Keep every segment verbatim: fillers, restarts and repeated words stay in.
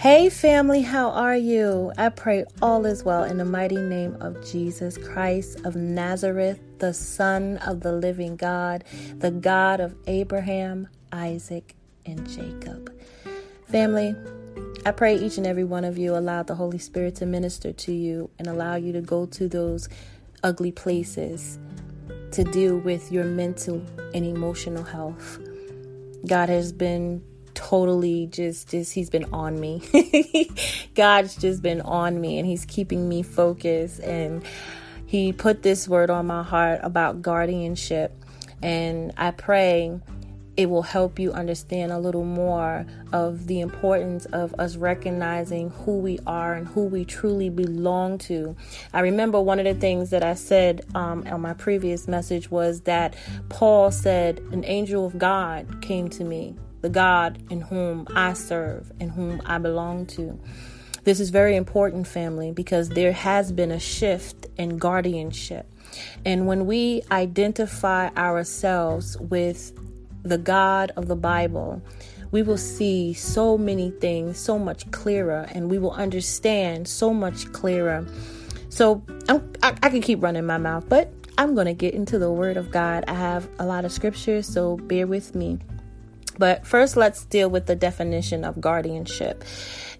Hey family, how are you? I pray all is well in the mighty name of Jesus Christ of Nazareth, the Son of the living God, the God of Abraham, Isaac, and Jacob. Family, I pray each and every one of you allow the Holy Spirit to minister to you and allow you to go to those ugly places to deal with your mental and emotional health. God has been totally just just he's been on me. God's just been on me, and he's keeping me focused, and he put this word on my heart about guardianship, and I pray it will help you understand a little more of the importance of us recognizing who we are and who we truly belong to. I remember one of the things that I said um, on my previous message was that Paul said an angel of God came to me, the God in whom I serve and whom I belong to. This is very important, family, because there has been a shift in guardianship. And when we identify ourselves with the God of the Bible, we will see so many things so much clearer, and we will understand so much clearer. So I'm, I, I can keep running my mouth, but I'm going to get into the Word of God. I have a lot of scriptures, so bear with me. But first, let's deal with the definition of guardianship.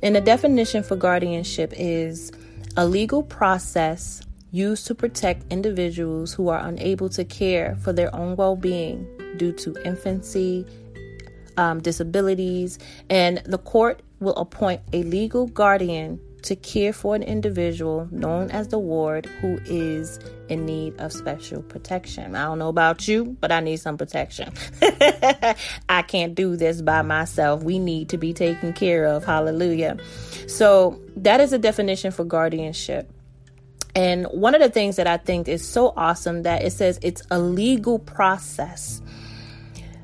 And the definition for guardianship is a legal process used to protect individuals who are unable to care for their own well-being due to infancy, um, disabilities, and the court will appoint a legal guardian to care for an individual known as the ward who is in need of special protection. I don't know about you, but I need some protection. I can't do this by myself. We need to be taken care of. Hallelujah. So that is a definition for guardianship. And one of the things that I think is so awesome that it says it's a legal process.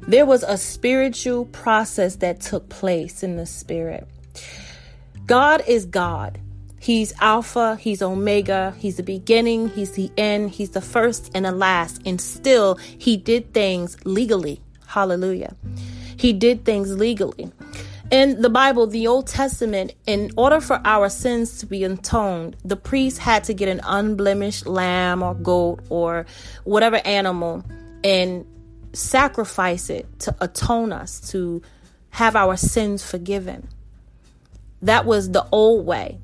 There was a spiritual process that took place in the spirit. God is God. He's Alpha, he's Omega, he's the beginning, he's the end, he's the first and the last. And still, he did things legally. Hallelujah. He did things legally. In the Bible, the Old Testament, in order for our sins to be atoned, the priest had to get an unblemished lamb or goat or whatever animal and sacrifice it to atone us, to have our sins forgiven. That was the old way.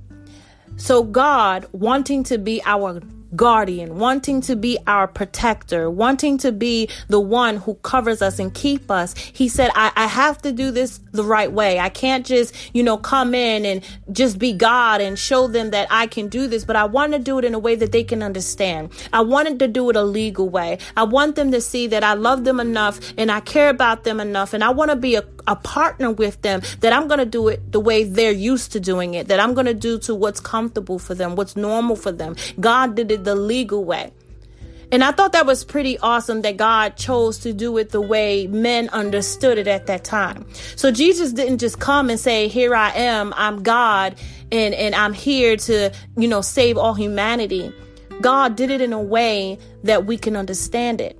So God, wanting to be our guardian, wanting to be our protector, wanting to be the one who covers us and keep us, he said, I, I have to do this the right way. I can't just, you know, come in and just be God and show them that I can do this, but I want to do it in a way that they can understand. I wanted to do it a legal way. I want them to see that I love them enough and I care about them enough, and I want to be a, a partner with them, that I'm going to do it the way they're used to doing it, that I'm going to do to what's comfortable for them, what's normal for them. God did it the legal way. And I thought that was pretty awesome that God chose to do it the way men understood it at that time. So Jesus didn't just come and say, here I am, I'm God, and, and I'm here to, you know, save all humanity. God did it in a way that we can understand it.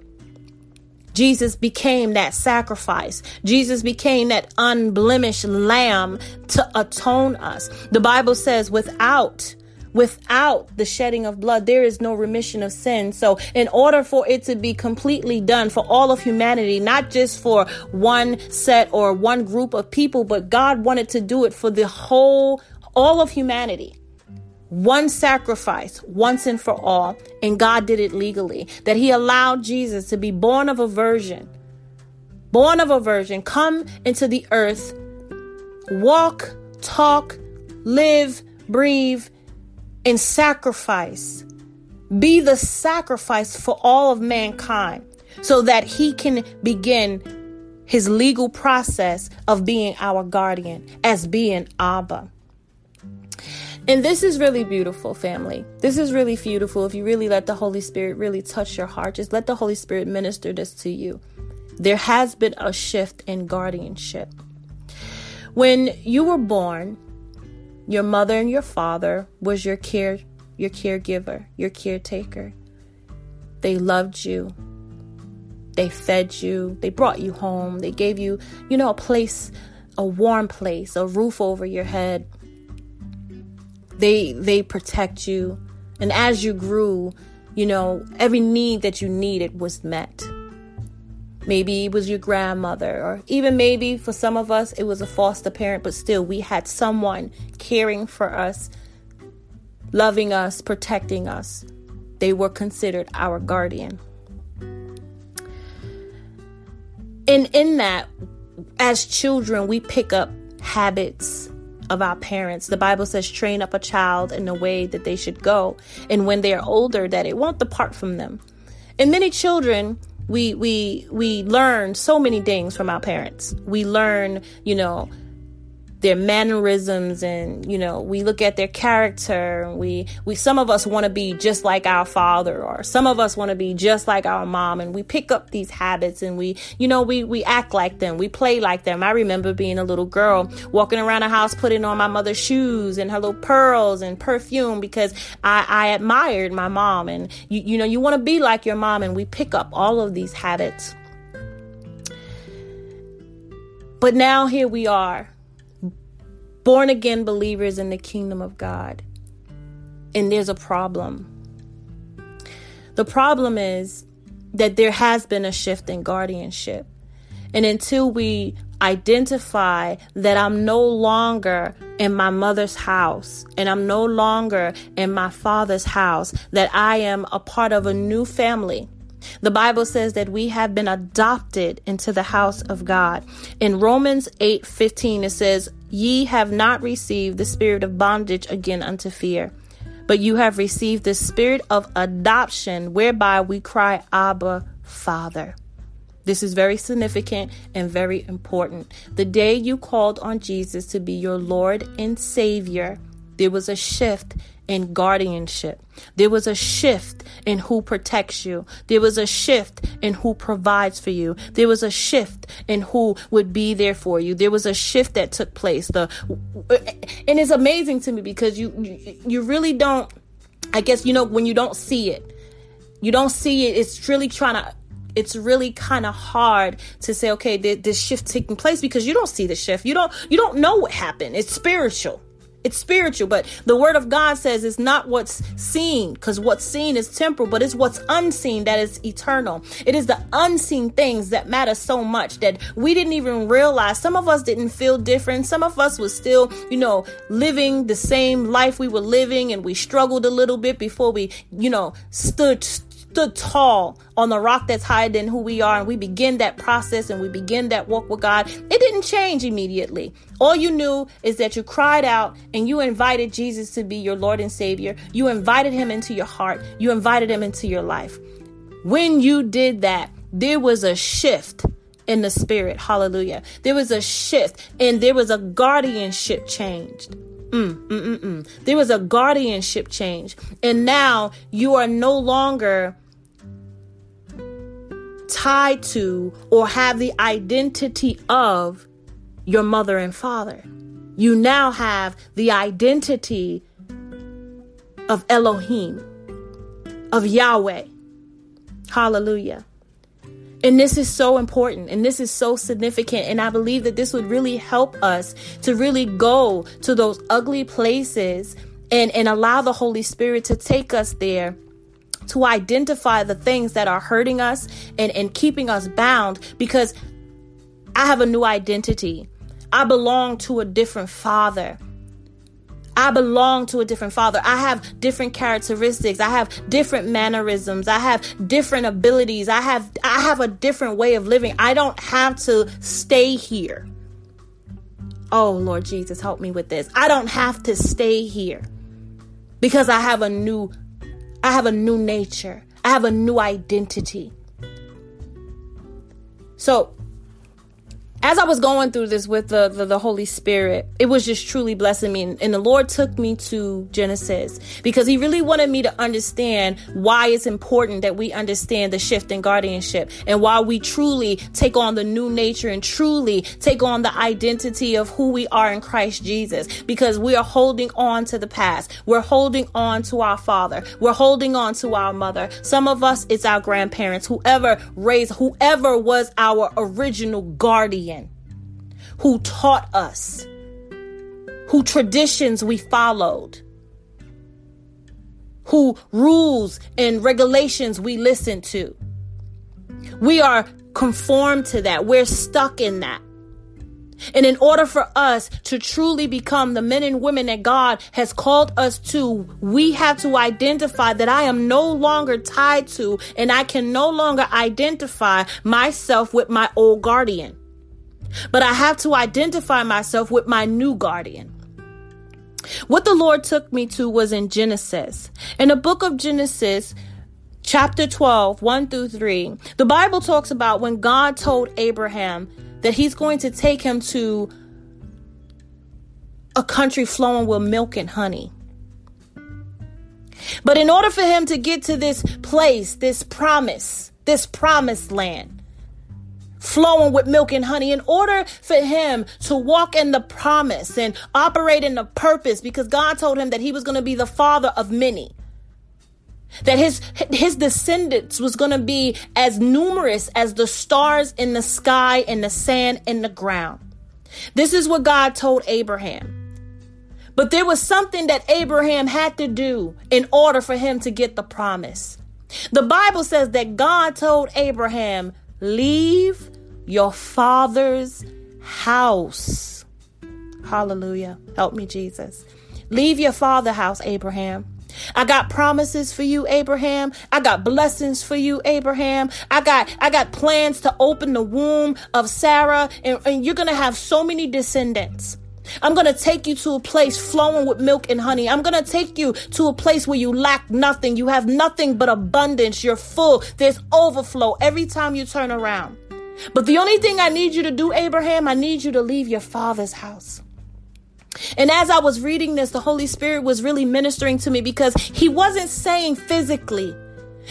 Jesus became that sacrifice. Jesus became that unblemished lamb to atone us. The Bible says without Without the shedding of blood, there is no remission of sin. So in order for it to be completely done for all of humanity, not just for one set or one group of people, but God wanted to do it for the whole, all of humanity. One sacrifice, once and for all. And God did it legally, that he allowed Jesus to be born of a virgin, born of a virgin, come into the earth, walk, talk, live, breathe, and sacrifice, be the sacrifice for all of mankind, so that he can begin his legal process of being our guardian, as being Abba. And this is really beautiful, family. This is really beautiful. If you really let the Holy Spirit really touch your heart, just let the Holy Spirit minister this to you. There has been a shift in guardianship. When you were born, your mother and your father was your care, your caregiver, your caretaker. They loved you. They fed you. They brought you home. They gave you, you know, a place, a warm place, a roof over your head, They they protect you. And as you grew, you know, every need that you needed was met. Maybe it was your grandmother, or even maybe for some of us, it was a foster parent. But still, we had someone caring for us, loving us, protecting us. They were considered our guardian. And in that, as children, we pick up habits of our parents. The Bible says, train up a child in the way that they should go, and when they are older, that it won't depart from them. And many children, we we we learn so many things from our parents. We learn, you know, their mannerisms, and, you know, we look at their character. And we we some of us want to be just like our father, or some of us want to be just like our mom, and we pick up these habits, and we, you know, we we act like them, we play like them. I remember being a little girl walking around the house putting on my mother's shoes and her little pearls and perfume because I, I admired my mom, and you you know you want to be like your mom, and we pick up all of these habits. But now here we are, born again believers in the kingdom of God. And there's a problem. The problem is that there has been a shift in guardianship. And until we identify that I'm no longer in my mother's house and I'm no longer in my father's house, that I am a part of a new family. The Bible says that we have been adopted into the house of God. In Romans eight fifteen, it says, "Ye have not received the spirit of bondage again unto fear, but you have received the spirit of adoption, whereby we cry, Abba, Father." This is very significant and very important. The day you called on Jesus to be your Lord and Savior, there was a shift in guardianship. There was a shift in who protects you. There was a shift in who provides for you. There was a shift in who would be there for you. There was a shift that took place. The and it's amazing to me because you you really don't, I guess, you know, when you don't see it, you don't see it. It's really trying to, it's really kind of hard to say, okay, this shift taking place, because you don't see the shift. You don't you don't know what happened. It's spiritual. It's spiritual, but the word of God says it's not what's seen, because what's seen is temporal, but it's what's unseen that is eternal. It is the unseen things that matter so much that we didn't even realize. Some of us didn't feel different. Some of us were still, you know, living the same life we were living, and we struggled a little bit before we, you know, stood stood tall on the rock that's higher than who we are. And we begin that process and we begin that walk with God. It didn't change immediately. All you knew is that you cried out and you invited Jesus to be your Lord and Savior. You invited him into your heart. You invited him into your life. When you did that, there was a shift in the spirit. Hallelujah. There was a shift, and there was a guardianship changed. Mm, mm, mm, mm. There was a guardianship change. And now you are no longer tied to or have the identity of your mother and father. You now have the identity of Elohim, of Yahweh. Hallelujah. And this is so important, and this is so significant. And I believe that this would really help us to really go to those ugly places and, and allow the Holy Spirit to take us there, to identify the things that are hurting us and, and keeping us bound, because I have a new identity. I belong to a different father. I belong to a different father. I have different characteristics. I have different mannerisms. I have different abilities. I have I have a different way of living. I don't have to stay here. Oh, Lord Jesus, help me with this. I don't have to stay here because I have a new I have a new nature. I have a new identity. So, as I was going through this with the, the, the Holy Spirit, it was just truly blessing me. And, and the Lord took me to Genesis because he really wanted me to understand why it's important that we understand the shift in guardianship, and why we truly take on the new nature and truly take on the identity of who we are in Christ Jesus, because we are holding on to the past. We're holding on to our father. We're holding on to our mother. Some of us, it's our grandparents, whoever raised, whoever was our original guardian, who taught us, who traditions we followed, who rules and regulations we listen to. We are conformed to that. We're stuck in that. And in order for us to truly become the men and women that God has called us to, we have to identify that I am no longer tied to, and I can no longer identify myself with my old guardian. But I have to identify myself with my new guardian. What the Lord took me to was in Genesis. In the book of Genesis, chapter twelve, one through three, the Bible talks about when God told Abraham that he's going to take him to a country flowing with milk and honey. But in order for him to get to this place, this promise, this promised land, flowing with milk and honey, in order for him to walk in the promise and operate in the purpose, because God told him that he was going to be the father of many, that his his descendants was going to be as numerous as the stars in the sky and the sand in the ground. This is what God told Abraham. But there was something that Abraham had to do in order for him to get the promise. The Bible says that God told Abraham, leave your father's house. Hallelujah. Help me, Jesus. Leave your father's house, Abraham. I got promises for you, Abraham. I got blessings for you, Abraham. I got I got plans to open the womb of Sarah, and, and you're going to have so many descendants. I'm going to take you to a place flowing with milk and honey. I'm going to take you to a place where you lack nothing. You have nothing but abundance. You're full. There's overflow every time you turn around. But the only thing I need you to do, Abraham, I need you to leave your father's house. And as I was reading this, the Holy Spirit was really ministering to me, because he wasn't saying physically.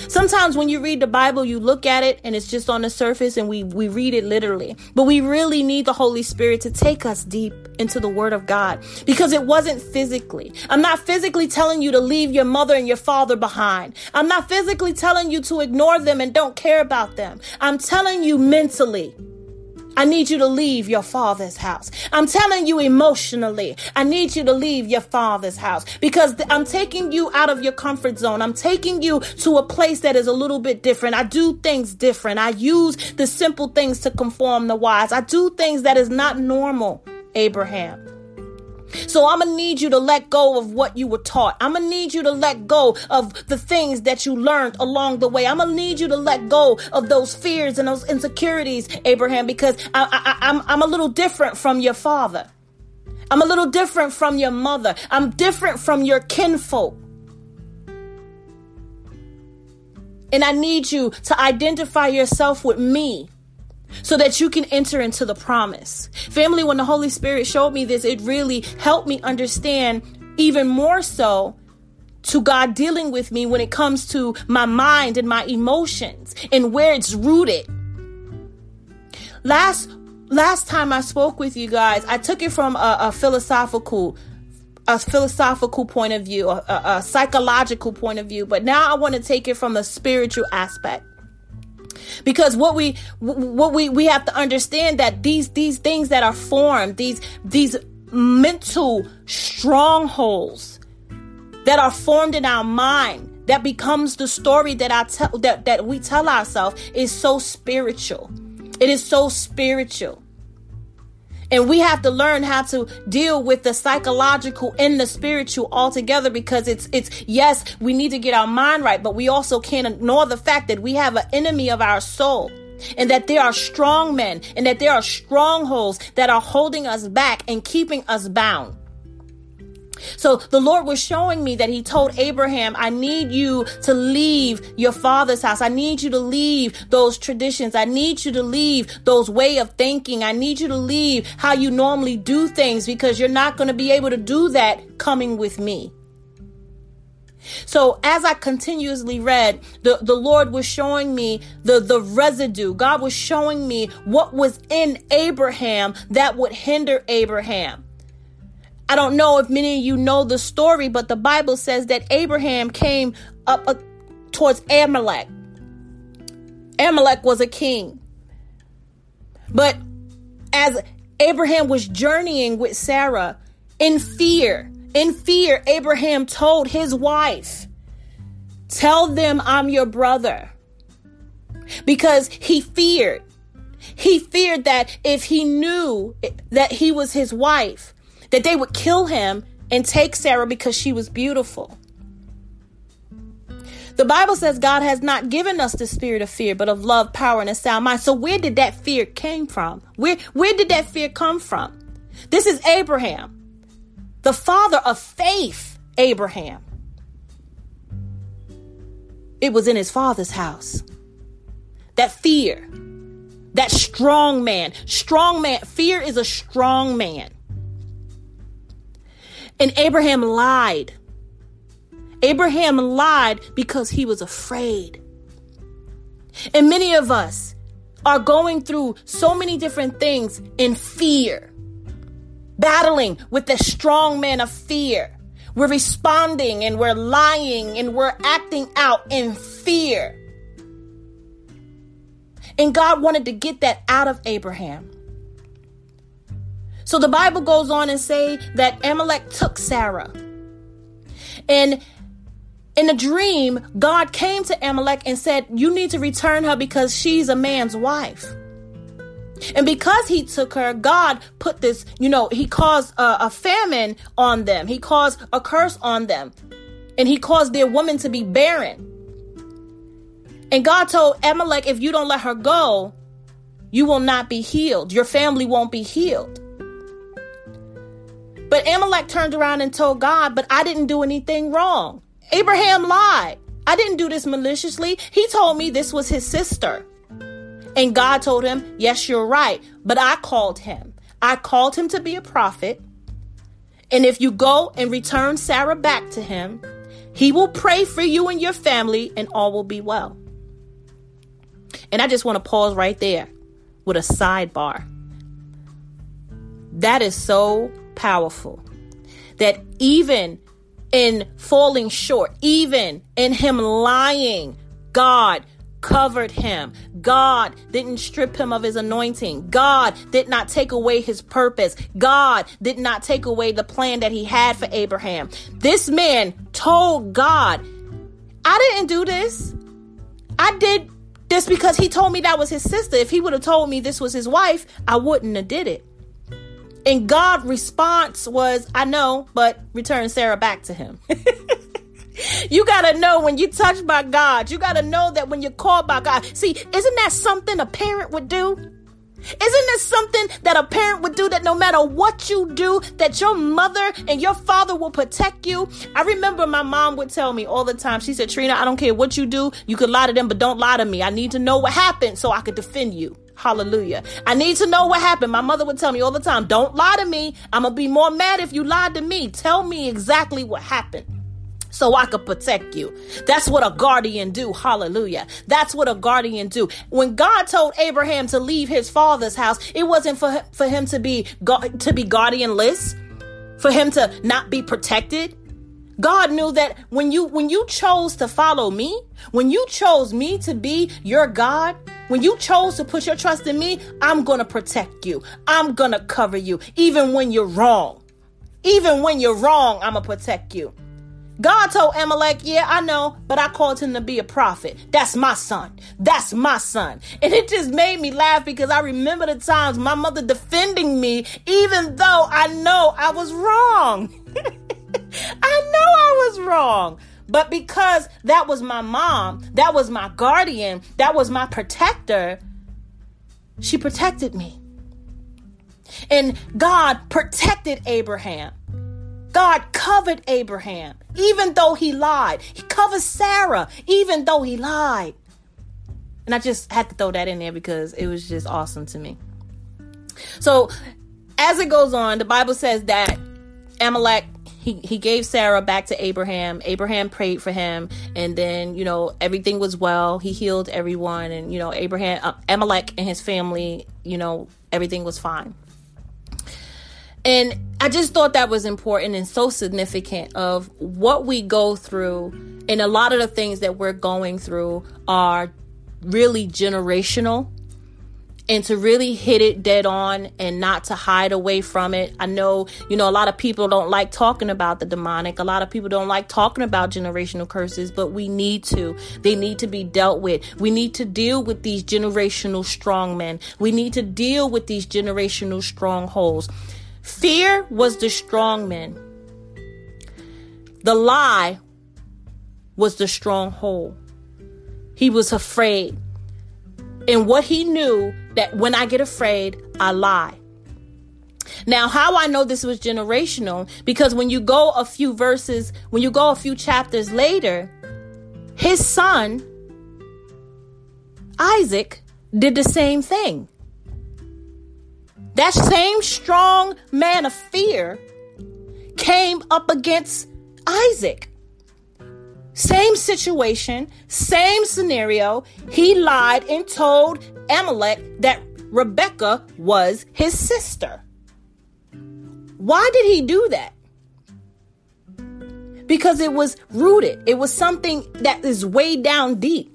Sometimes when you read the Bible, you look at it and it's just on the surface, and we, we read it literally. But we really need the Holy Spirit to take us deep into the Word of God, because it wasn't physically. I'm not physically telling you to leave your mother and your father behind. I'm not physically telling you to ignore them and don't care about them. I'm telling you mentally. I need you to leave your father's house. I'm telling you emotionally, I need you to leave your father's house, because th- I'm taking you out of your comfort zone. I'm taking you to a place that is a little bit different. I do things different. I use the simple things to conform the wise. I do things that is not normal, Abraham. So I'm going to need you to let go of what you were taught. I'm going to need you to let go of the things that you learned along the way. I'm going to need you to let go of those fears and those insecurities, Abraham, because I, I, I'm, I'm a little different from your father. I'm a little different from your mother. I'm different from your kinfolk. And I need you to identify yourself with me, so that you can enter into the promise. Family, when the Holy Spirit showed me this, it really helped me understand even more so to God dealing with me when it comes to my mind and my emotions and where it's rooted. Last last time I spoke with you guys, I took it from a, a philosophical a philosophical point of view, a, a, a psychological point of view, but now I want to take it from the spiritual aspect. Because what we what we, we have to understand that these these things that are formed, these these mental strongholds that are formed in our mind, that becomes the story that I tell that, that we tell ourselves, is so spiritual. It is so spiritual. And we have to learn how to deal with the psychological and the spiritual altogether, because it's, it's, yes, we need to get our mind right, but we also can't ignore the fact that we have an enemy of our soul, and that there are strong men, and that there are strongholds that are holding us back and keeping us bound. So the Lord was showing me that he told Abraham, I need you to leave your father's house. I need you to leave those traditions. I need you to leave those way of thinking. I need you to leave how you normally do things, because you're not going to be able to do that coming with me. So as I continuously read, the, the Lord was showing me the, the residue. God was showing me what was in Abraham that would hinder Abraham. I don't know if many of you know the story, but the Bible says that Abraham came up uh, towards Amalek. Amalek was a king. But as Abraham was journeying with Sarah in fear, in fear, Abraham told his wife Tell them I'm your brother. Because he feared. He feared that if he knew that he was his wife, that they would kill him and take Sarah because she was beautiful. The Bible says God has not given us the spirit of fear, but of love, power, and a sound mind. So where did that fear came from? Where, where did that fear come from? This is Abraham, the father of faith, Abraham. It was in his father's house. That fear, that strong man, strong man. Fear is a strong man. And Abraham lied. Abraham lied because he was afraid. And many of us are going through so many different things in fear, battling with the strong man of fear. We're responding and we're lying and we're acting out in fear. And God wanted to get that out of Abraham. So the Bible goes on and say that Amalek took Sarah. And in a dream, God came to Amalek and said, you need to return her because she's a man's wife. And because he took her, God put this, you know, he caused a, a famine on them. He caused a curse on them. And he caused their woman to be barren. And God told Amalek, if you don't let her go, you will not be healed. Your family won't be healed. But Amalek turned around and told God, but I didn't do anything wrong. Abraham lied. I didn't do this maliciously. He told me this was his sister. And God told him, yes, you're right. But I called him. I called him to be a prophet. And if you go and return Sarah back to him, he will pray for you and your family and all will be well. And I just want to pause right there with a sidebar. That is so powerful that even in falling short, even in him lying, God covered him. God didn't strip him of his anointing. God did not take away his purpose. God did not take away the plan that he had for Abraham. This man told God, I didn't do this. I did this because he told me that was his sister. If he would have told me this was his wife, I wouldn't have did it. And God's response was, I know, but return Sarah back to him. You got to know when you're touched by God. You got to know that when you're called by God. See, isn't that something a parent would do? Isn't this something that a parent would do, that no matter what you do, that your mother and your father will protect you? I remember my mom would tell me all the time. She said, Trina, I don't care what you do. You could lie to them, but don't lie to me. I need to know what happened so I could defend you. Hallelujah. I need to know what happened. My mother would tell me all the time, don't lie to me. I'm going to be more mad if you lied to me. Tell me exactly what happened so I could protect you. That's what a guardian do. Hallelujah. That's what a guardian do. When God told Abraham to leave his father's house, it wasn't for, for him to be, to be guardianless, for him to not be protected. God knew that when you, when you chose to follow me, when you chose me to be your God, when you chose to put your trust in me, I'm going to protect you. I'm going to cover you. Even when you're wrong, even when you're wrong, I'm going to protect you. God told Amalek, yeah, I know, but I called him to be a prophet. That's my son. That's my son. And it just made me laugh because I remember the times my mother defending me, even though I know I was wrong. I know I was wrong. But because that was my mom, that was my guardian, that was my protector, she protected me. And God protected Abraham. God covered Abraham, even though he lied. He covered Sarah, even though he lied. And I just had to throw that in there because it was just awesome to me. So as it goes on, the Bible says that Amalek, he, he gave Sarah back to Abraham. Abraham prayed for him. And then, you know, everything was well. He healed everyone. And, you know, Abraham, uh, Amalek and his family, you know, everything was fine. And I just thought that was important and so significant of what we go through. And a lot of the things that we're going through are really generational. and to really hit it dead on and not to hide away from it. I know, you know, a lot of people don't like talking about the demonic. A lot of people don't like talking about generational curses, but we need to. They need to be dealt with. We need to deal with these generational strongmen. We need to deal with these generational strongholds. Fear was the strongman. The lie was the stronghold. He was afraid. And what he knew, that when I get afraid, I lie. Now, how I know this was generational, because when you go a few verses, when you go a few chapters later, his son, Isaac, did the same thing. That same strong man of fear came up against Isaac. Same situation, same scenario. He lied and told Amalek that Rebekah was his sister. Why did he do that? Because it was rooted. It was something that is way down deep.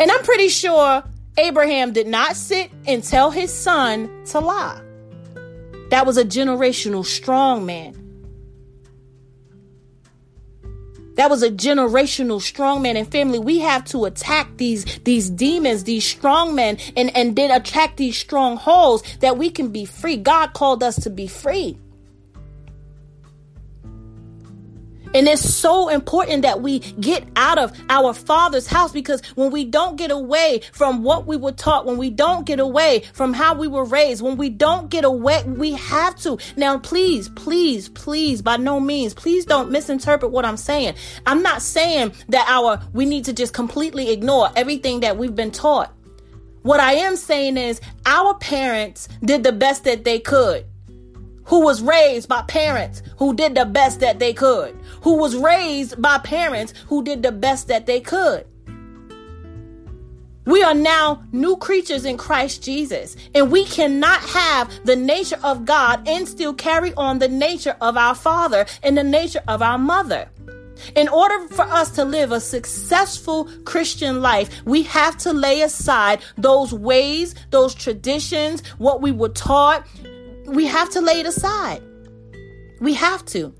And I'm pretty sure Abraham did not sit and tell his son to lie. That was a generational strong man. That was a generational strongman. And family, we have to attack these, these demons, these strongmen, and, and then attack these strongholds that we can be free. God called us to be free. And it's so important that we get out of our Father's house, because when we don't get away from what we were taught, when we don't get away from how we were raised, when we don't get away, we have to. Now, please, please, please, by no means, please don't misinterpret what I'm saying. I'm not saying that our we need to just completely ignore everything that we've been taught. What I am saying is our parents did the best that they could. Who was raised by parents who did the best that they could, who was raised by parents who did the best that they could. We are now new creatures in Christ Jesus, and we cannot have the nature of God and still carry on the nature of our father and the nature of our mother. In order for us to live a successful Christian life, we have to lay aside those ways, those traditions, what we were taught. We have to lay it aside. We have to.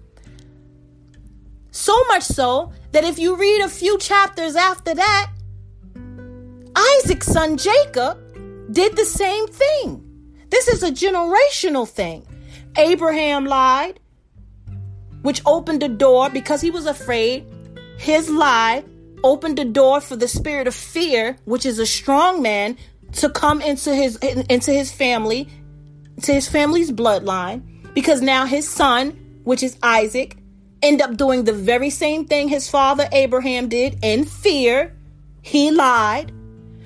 So much so that if you read a few chapters after that, Isaac's son Jacob did the same thing. This is a generational thing. Abraham lied, which opened the door because he was afraid. His lie opened the door for the spirit of fear, which is a strong man, to come into his into his family. To his family's bloodline, because now his son, which is Isaac, end up doing the very same thing his father Abraham did in fear. He lied,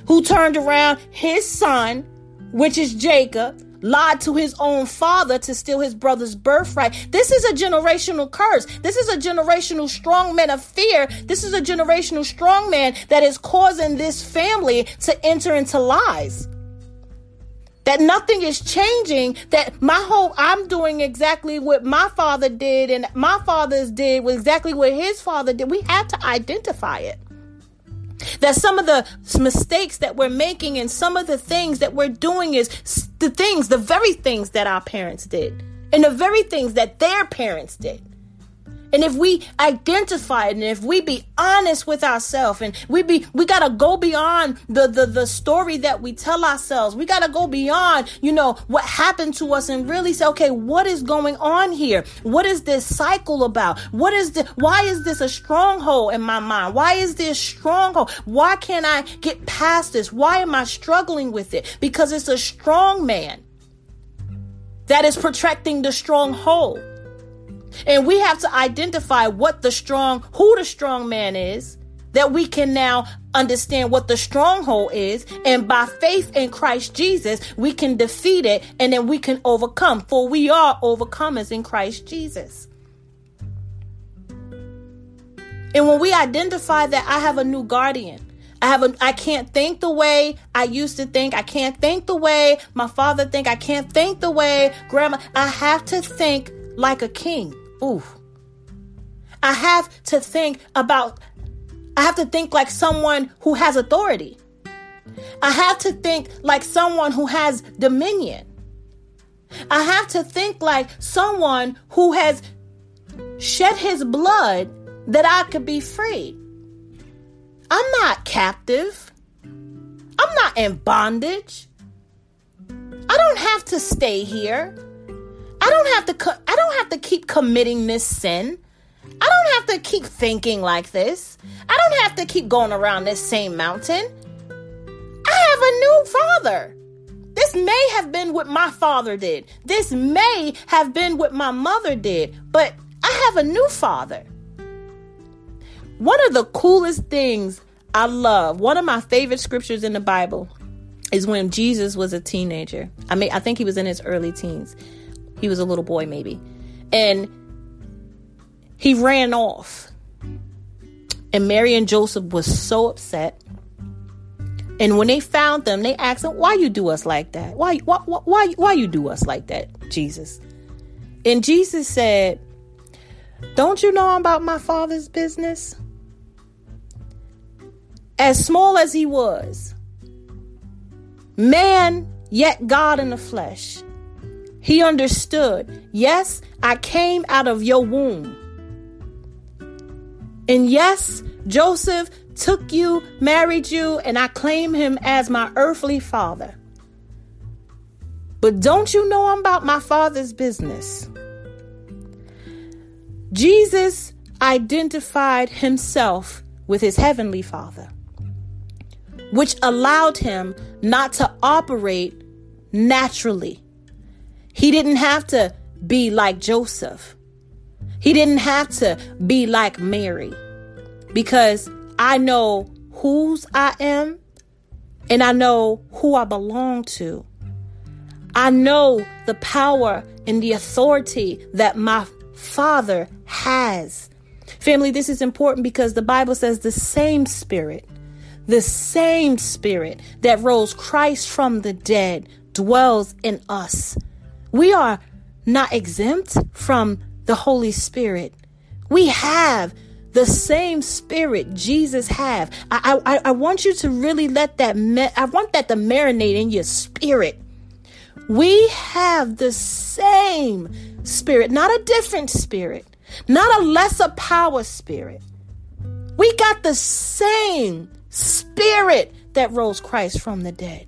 who turned around his son, which is Jacob, lied to his own father to steal his brother's birthright. This is a generational curse. This is a generational strongman of fear. This is a generational strongman that is causing this family to enter into lies. That nothing is changing, that my whole, I'm doing exactly what my father did and my father's did, exactly what his father did. We have to identify it. That some of the mistakes that we're making and some of the things that we're doing is the things, the very things that our parents did and the very things that their parents did. And if we identify it and if we be honest with ourselves, and we be we got to go beyond the, the, the story that we tell ourselves. We got to go beyond, you know, what happened to us and really say, okay, what is going on here? What is this cycle about? What is the, why is this a stronghold in my mind? Why is this stronghold? Why can't I get past this? Why am I struggling with it? Because it's a strong man that is protecting the stronghold. And we have to identify what the strong, who the strong man is, that we can now understand what the stronghold is. And by faith in Christ Jesus, we can defeat it, and then we can overcome, for we are overcomers in Christ Jesus. And when we identify that I have a new guardian, I have a, I can't think the way I used to think. I can't think the way my father think. I can't think the way grandma, I have to think like a king. Ooh. I have to think about, I have to think like someone who has authority. I have to think like someone who has dominion. I have to think like someone who has shed his blood that I could be free. I'm not captive. I'm not in bondage. I don't have to stay here. I don't have to co- I don't have to keep committing this sin. I don't have to keep thinking like this. I don't have to keep going around this same mountain. I have a new father. This may have been what my father did. This may have been what my mother did, but I have a new father. One of the coolest things I love, one of my favorite scriptures in the Bible is when Jesus was a teenager. I mean, I think he was in his early teens. He was a little boy maybe. And he ran off. And Mary and Joseph was so upset. And when they found them, they asked him, why you do us like that? Why, why, why, why you do us like that, Jesus? And Jesus said, don't you know I'm about my father's business? As small as he was, man, yet God in the flesh, he understood, yes, I came out of your womb. And yes, Joseph took you, married you, and I claim him as my earthly father. But don't you know I'm about my father's business? Jesus identified himself with his heavenly father, which allowed him not to operate naturally. He didn't have to be like Joseph. He didn't have to be like Mary, because I know whose I am and I know who I belong to. I know the power and the authority that my Father has. Family, this is important because the Bible says the same spirit, the same spirit that rose Christ from the dead dwells in us. We are not exempt from the Holy Spirit. We have the same spirit Jesus have. I, I, I want you to really let that, ma- I want that to marinate in your spirit. We have the same spirit, not a different spirit, not a lesser power spirit. We got the same spirit that rose Christ from the dead.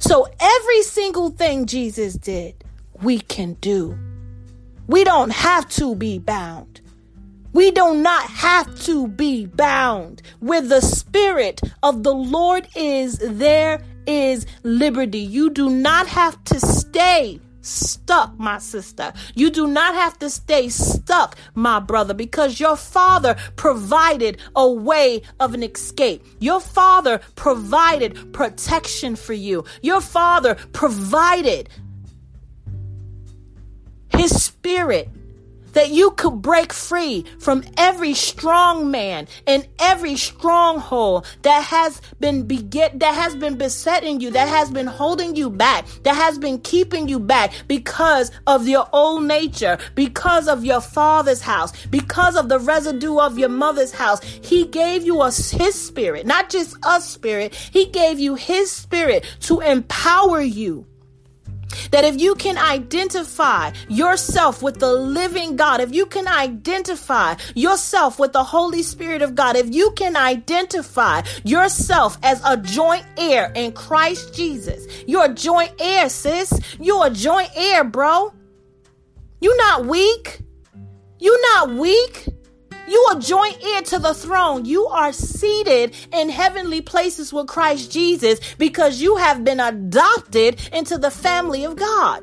So every single thing Jesus did, we can do. We don't have to be bound. We do not have to be bound. Where the Spirit of the Lord is, there is liberty. You do not have to stay stuck, my sister. You do not have to stay stuck, my brother, because your Father provided a way of an escape. Your Father provided protection for you. Your Father provided His Spirit, that you could break free from every strong man and every stronghold that has been beget, that has been besetting you, that has been holding you back, that has been keeping you back because of your old nature, because of your father's house, because of the residue of your mother's house. He gave you a, his spirit, not just a spirit. He gave you his spirit to empower you. That if you can identify yourself with the living God, if you can identify yourself with the Holy Spirit of God, if you can identify yourself as a joint heir in Christ Jesus, you're a joint heir, sis. You're a joint heir, bro. You're not weak. You're not weak. You are joint heir to the throne. You are seated in heavenly places with Christ Jesus because you have been adopted into the family of God.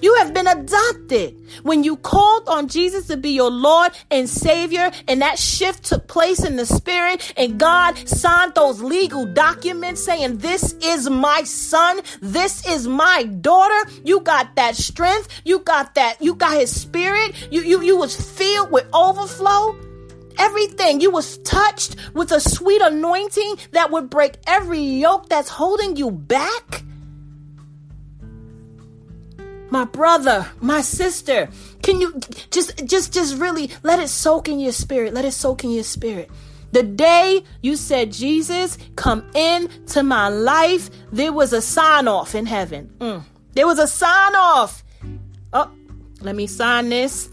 You have been adopted. When you called on Jesus to be your Lord and Savior, and that shift took place in the spirit, and God signed those legal documents saying, this is my son, this is my daughter. You got that strength. You got that. You got his spirit. You, you, you was filled with overflow. Everything. You was touched with a sweet anointing that would break every yoke that's holding you back. My brother, my sister, can you just, just, just really let it soak in your spirit? Let it soak in your spirit. The day you said, Jesus, come into my life, there was a sign off in heaven. Mm. There was a sign off. Oh, let me sign this.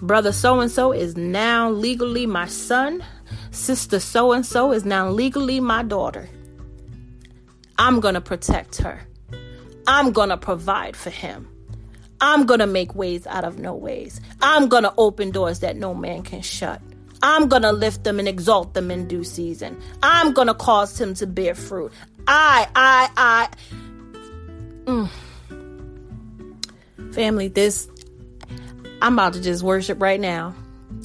Brother so-and-so is now legally my son. Sister so-and-so is now legally my daughter. I'm going to protect her. I'm going to provide for him. I'm going to make ways out of no ways. I'm going to open doors that no man can shut. I'm going to lift them and exalt them in due season. I'm going to cause him to bear fruit. I, I, I. Mm. Family, this, I'm about to just worship right now.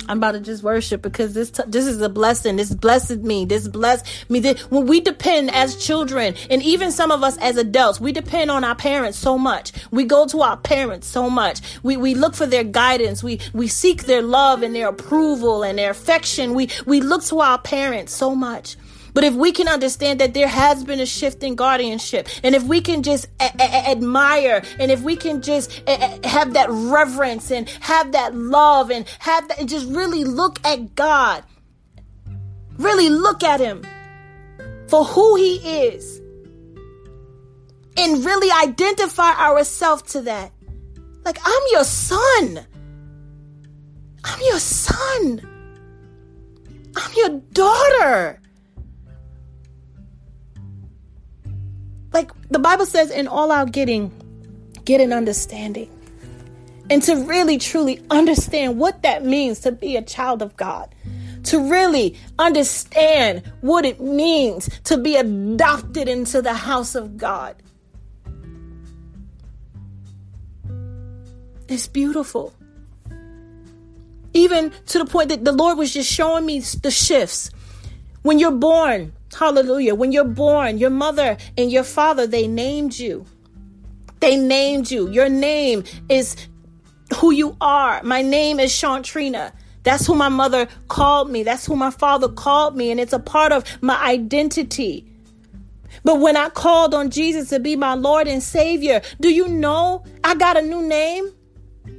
I'm about to just worship because this t- this is a blessing. This blessed me. This blessed me. This, when we depend as children, and even some of us as adults, we depend on our parents so much. We go to our parents so much. We we look for their guidance. We we seek their love and their approval and their affection. We we look to our parents so much. But if we can understand that there has been a shift in guardianship, and if we can just a- a- admire, and if we can just a- a- have that reverence and have that love and have that, and just really look at God, really look at him for who he is, and really identify ourselves to that. Like, I'm your son. I'm your son. I'm your daughter. Like the Bible says, in all our getting, get an understanding. And to really, truly understand what that means to be a child of God. To really understand what it means to be adopted into the house of God. It's beautiful. Even to the point that the Lord was just showing me the shifts. When you're born, hallelujah, when you're born, your mother and your father, they named you. They named you. Your name is who you are. My name is Shantrina. That's who my mother called me. That's who my father called me. And it's a part of my identity. But when I called on Jesus to be my Lord and Savior, do you know I got a new name?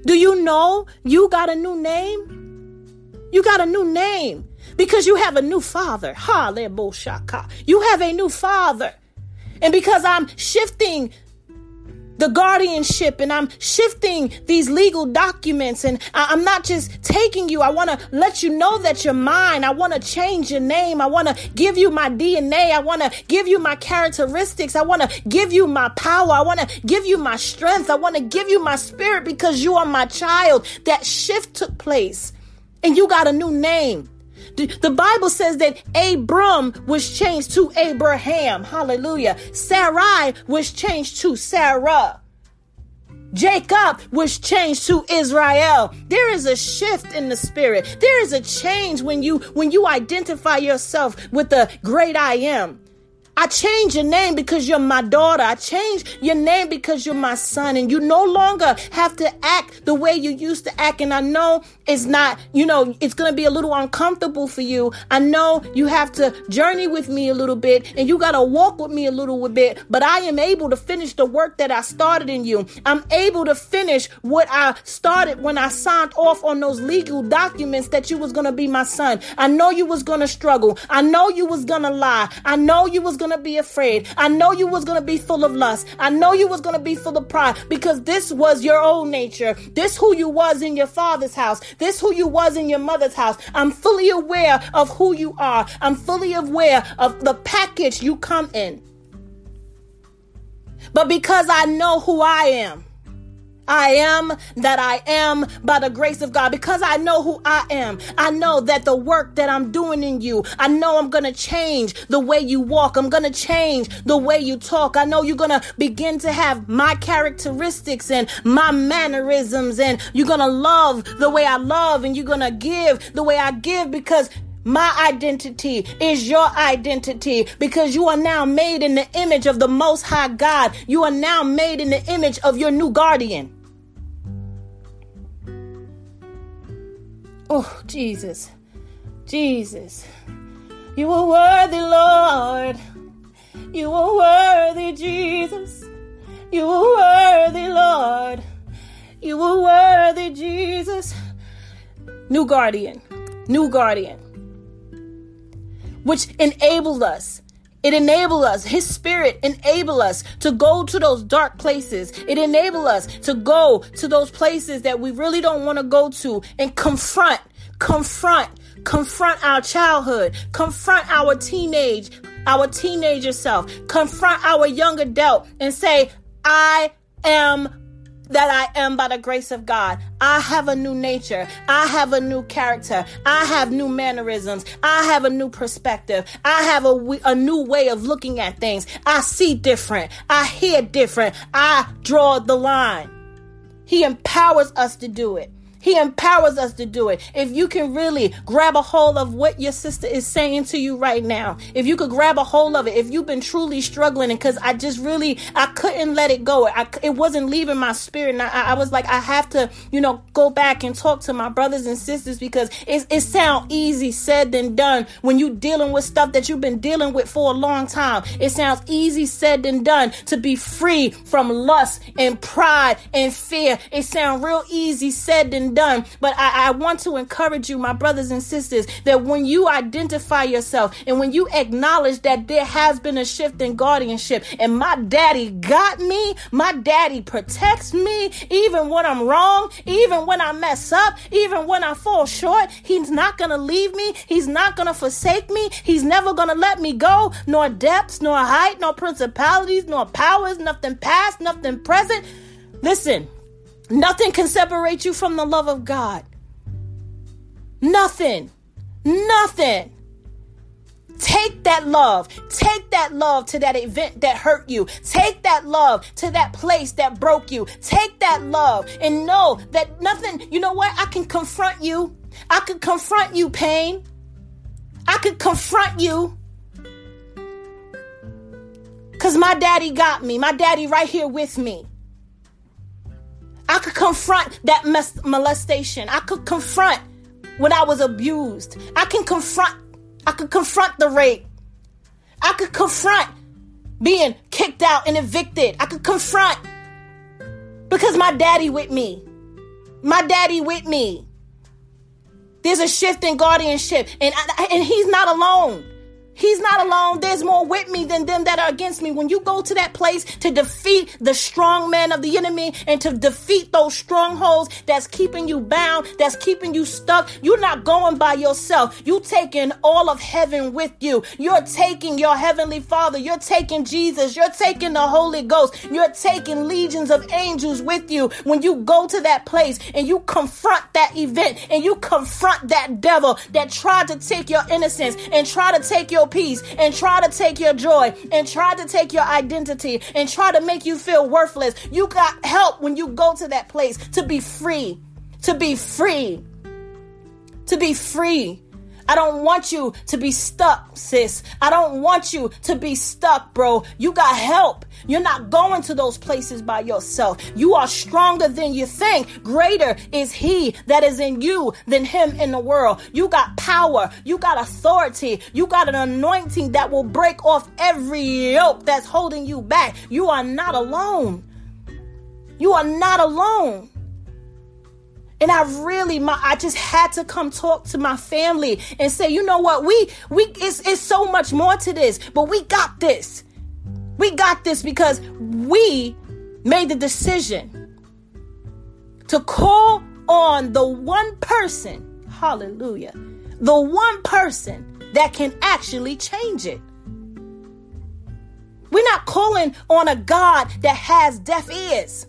Do you know you got a new name? You got a new name. Because you have a new father. Hallelujah. You have a new father. And because I'm shifting the guardianship and I'm shifting these legal documents, and I- I'm not just taking you. I want to let you know that you're mine. I want to change your name. I want to give you my D N A. I want to give you my characteristics. I want to give you my power. I want to give you my strength. I want to give you my spirit because you are my child. That shift took place and you got a new name. The Bible says that Abram was changed to Abraham. Hallelujah. Sarai was changed to Sarah. Jacob was changed to Israel. There is a shift in the spirit. There is a change when you when you identify yourself with the great I am. I change your name because you're my daughter. I change your name because you're my son. And you no longer have to act the way you used to act. And I know it's not, you know, it's going to be a little uncomfortable for you. I know you have to journey with me a little bit and you got to walk with me a little bit. But I am able to finish the work that I started in you. I'm able to finish what I started when I signed off on those legal documents that you was going to be my son. I know you was going to struggle. I know you was going to lie. I know you was going to to be afraid. I know you was going to be full of lust. I know you was going to be full of pride because this was your old nature. This who you was in your father's house. This who you was in your mother's house. I'm fully aware of who you are. I'm fully aware of the package you come in. But because I know who I am, I am that I am by the grace of God. Because I know who I am, I know that the work that I'm doing in you, I know I'm going to change the way you walk. I'm going to change the way you talk. I know you're going to begin to have my characteristics and my mannerisms, and you're going to love the way I love, and you're going to give the way I give, because my identity is your identity, because you are now made in the image of the Most High God. You are now made in the image of your new guardian. Oh, Jesus, Jesus, you are worthy, Lord. You are worthy, Jesus. You are worthy, Lord. You are worthy, Jesus. New guardian, new guardian. which enabled us. It enabled us. His spirit enabled us to go to those dark places. It enabled us to go to those places that we really don't want to go to and confront, confront, confront our childhood, confront our teenage, our teenager self, confront our young adult and say, I am that I am by the grace of God. I have a new nature. I have a new character. I have new mannerisms. I have a new perspective. I have a, w- a new way of looking at things. I see different. I hear different. I draw the line. He empowers us to do it. He empowers us to do it. If you can really grab a hold of what your sister is saying to you right now, if you could grab a hold of it, if you've been truly struggling, and because I just really, I couldn't let it go. I, it wasn't leaving my spirit. And I, I was like, I have to, you know, go back and talk to my brothers and sisters, because it, it sounds easy said than done when you're dealing with stuff that you've been dealing with for a long time. It sounds easy said than done to be free from lust and pride and fear. It sounds real easy said than done, but I, I want to encourage you, my brothers and sisters, that when you identify yourself and when you acknowledge that there has been a shift in guardianship, and my daddy got me, my daddy protects me, even when I'm wrong, even when I mess up, even when I fall short, he's not going to leave me, he's not going to forsake me, he's never going to let me go, nor depths, nor height, nor principalities, nor powers, nothing past, nothing present. Listen, nothing can separate you from the love of God. Nothing. Nothing. Take that love. Take that love to that event that hurt you. Take that love to that place that broke you. Take that love and know that nothing, you know what? I can confront you. I can confront you, pain. I can confront you. Because my daddy got me. My daddy right here with me. I could confront that mes- molestation. I could confront when I was abused. I can confront, I could confront the rape. I could confront being kicked out and evicted. I could confront because my daddy with me. My daddy with me. There's a shift in guardianship, and I, and he's not alone. He's not alone. There's more with me than them that are against me. When you go to that place to defeat the strong man of the enemy and to defeat those strongholds that's keeping you bound, that's keeping you stuck, you're not going by yourself. You're taking all of heaven with you. You're taking your heavenly Father. You're taking Jesus. You're taking the Holy Ghost. You're taking legions of angels with you. When you go to that place and you confront that event and you confront that devil that tried to take your innocence and try to take your peace and try to take your joy and try to take your identity and try to make you feel worthless. You got help when you go to that place to be free, to be free, to be free. I don't want you to be stuck, sis. I don't want you to be stuck, bro. You got help. You're not going to those places by yourself. You are stronger than you think. Greater is he that is in you than him in the world. You got power. You got authority. You got an anointing that will break off every yoke that's holding you back. You are not alone. You are not alone. And I really, my, I just had to come talk to my family and say, you know what, we, we, it's, it's so much more to this, but we got this. We got this because we made the decision to call on the one person, hallelujah, the one person that can actually change it. We're not calling on a God that has deaf ears.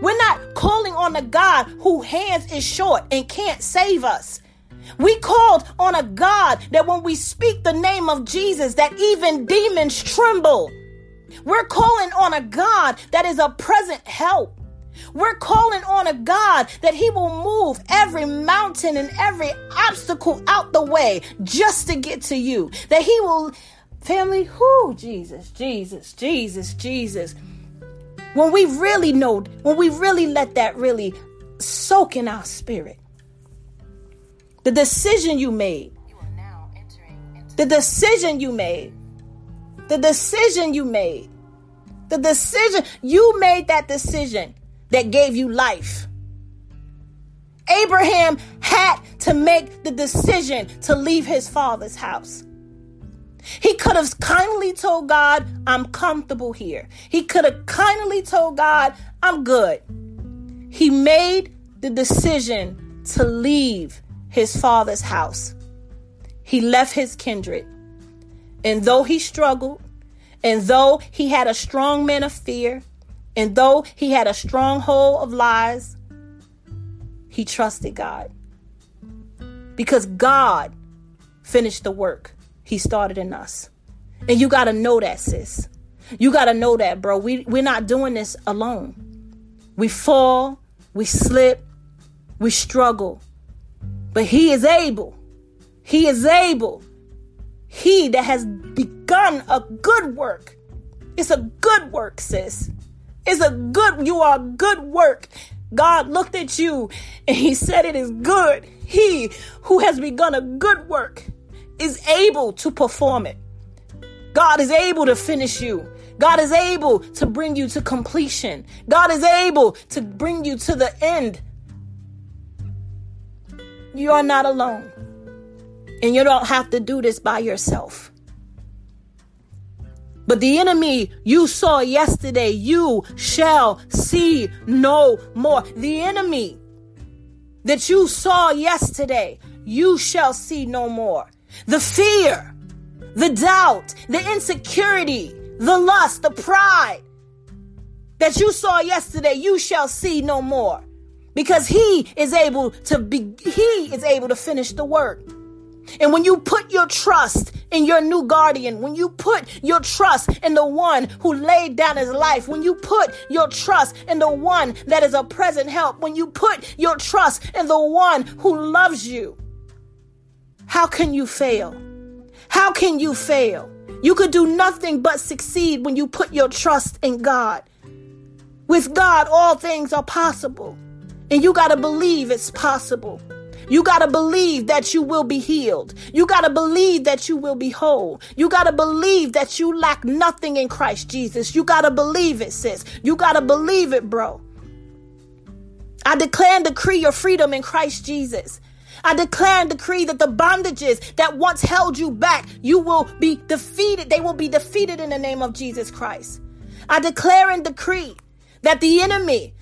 We're not calling on a God whose hands is short and can't save us. We called on a God that when we speak the name of Jesus, that even demons tremble. We're calling on a God that is a present help. We're calling on a God that he will move every mountain and every obstacle out the way just to get to you. That he will, family, who Jesus, Jesus, Jesus, Jesus. When we really know, when we really let that really soak in our spirit, the decision you made, you are now entering into the decision you made, the decision you made, the decision, you made that decision that gave you life. Abraham had to make the decision to leave his father's house. He could have kindly told God, I'm comfortable here. He could have kindly told God, I'm good. He made the decision to leave his father's house. He left his kindred. And though he struggled, and though he had a strong man of fear, and though he had a stronghold of lies, he trusted God. Because God finished the work he started in us. And you got to know that, sis. You got to know that, bro. We, we're not doing this alone. We fall, we slip, we struggle. But he is able. He is able. He that has begun a good work. It's a good work, sis. It's a good, you are good work. God looked at you and he said it is good. He who has begun a good work is able to perform it. God is able to finish you. God is able to bring you to completion. God is able to bring you to the end. You are not alone. And you don't have to do this by yourself. But the enemy you saw yesterday, you shall see no more. The enemy that you saw yesterday, you shall see no more. The fear, the doubt, the insecurity, the lust, the pride that you saw yesterday, you shall see no more. Because he is able to be, he is able to finish the work. And when you put your trust in your new guardian, when you put your trust in the one who laid down his life, when you put your trust in the one that is a present help, when you put your trust in the one who loves you, how can you fail? How can you fail? You could do nothing but succeed when you put your trust in God. With God, all things are possible. And you got to believe it's possible. You got to believe that you will be healed. You got to believe that you will be whole. You got to believe that you lack nothing in Christ Jesus. You got to believe it, sis. You got to believe it, bro. I declare and decree your freedom in Christ Jesus. I declare and decree that the bondages that once held you back, you will be defeated. They will be defeated in the name of Jesus Christ. I declare and decree that the enemy,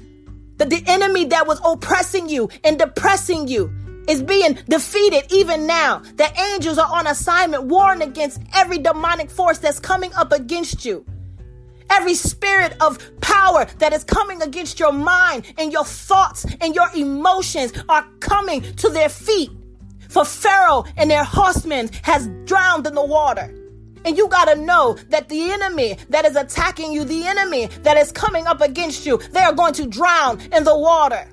that the enemy that was oppressing you and depressing you, is being defeated even now. The angels are on assignment, warring against every demonic force that's coming up against you. Every spirit of power that is coming against your mind and your thoughts and your emotions are coming to their feet. For Pharaoh and their horsemen has drowned in the water. And you got to know that the enemy that is attacking you, the enemy that is coming up against you, they are going to drown in the water.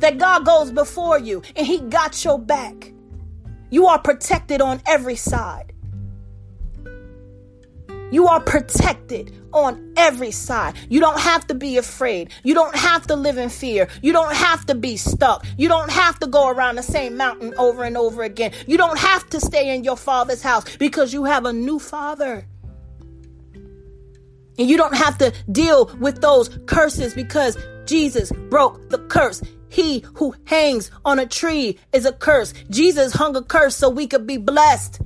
That God goes before you and he got your back. You are protected on every side. You are protected on every side. You don't have to be afraid. You don't have to live in fear. You don't have to be stuck. You don't have to go around the same mountain over and over again. You don't have to stay in your father's house because you have a new father. And you don't have to deal with those curses because Jesus broke the curse. He who hangs on a tree is a curse. Jesus hung a curse so we could be blessed.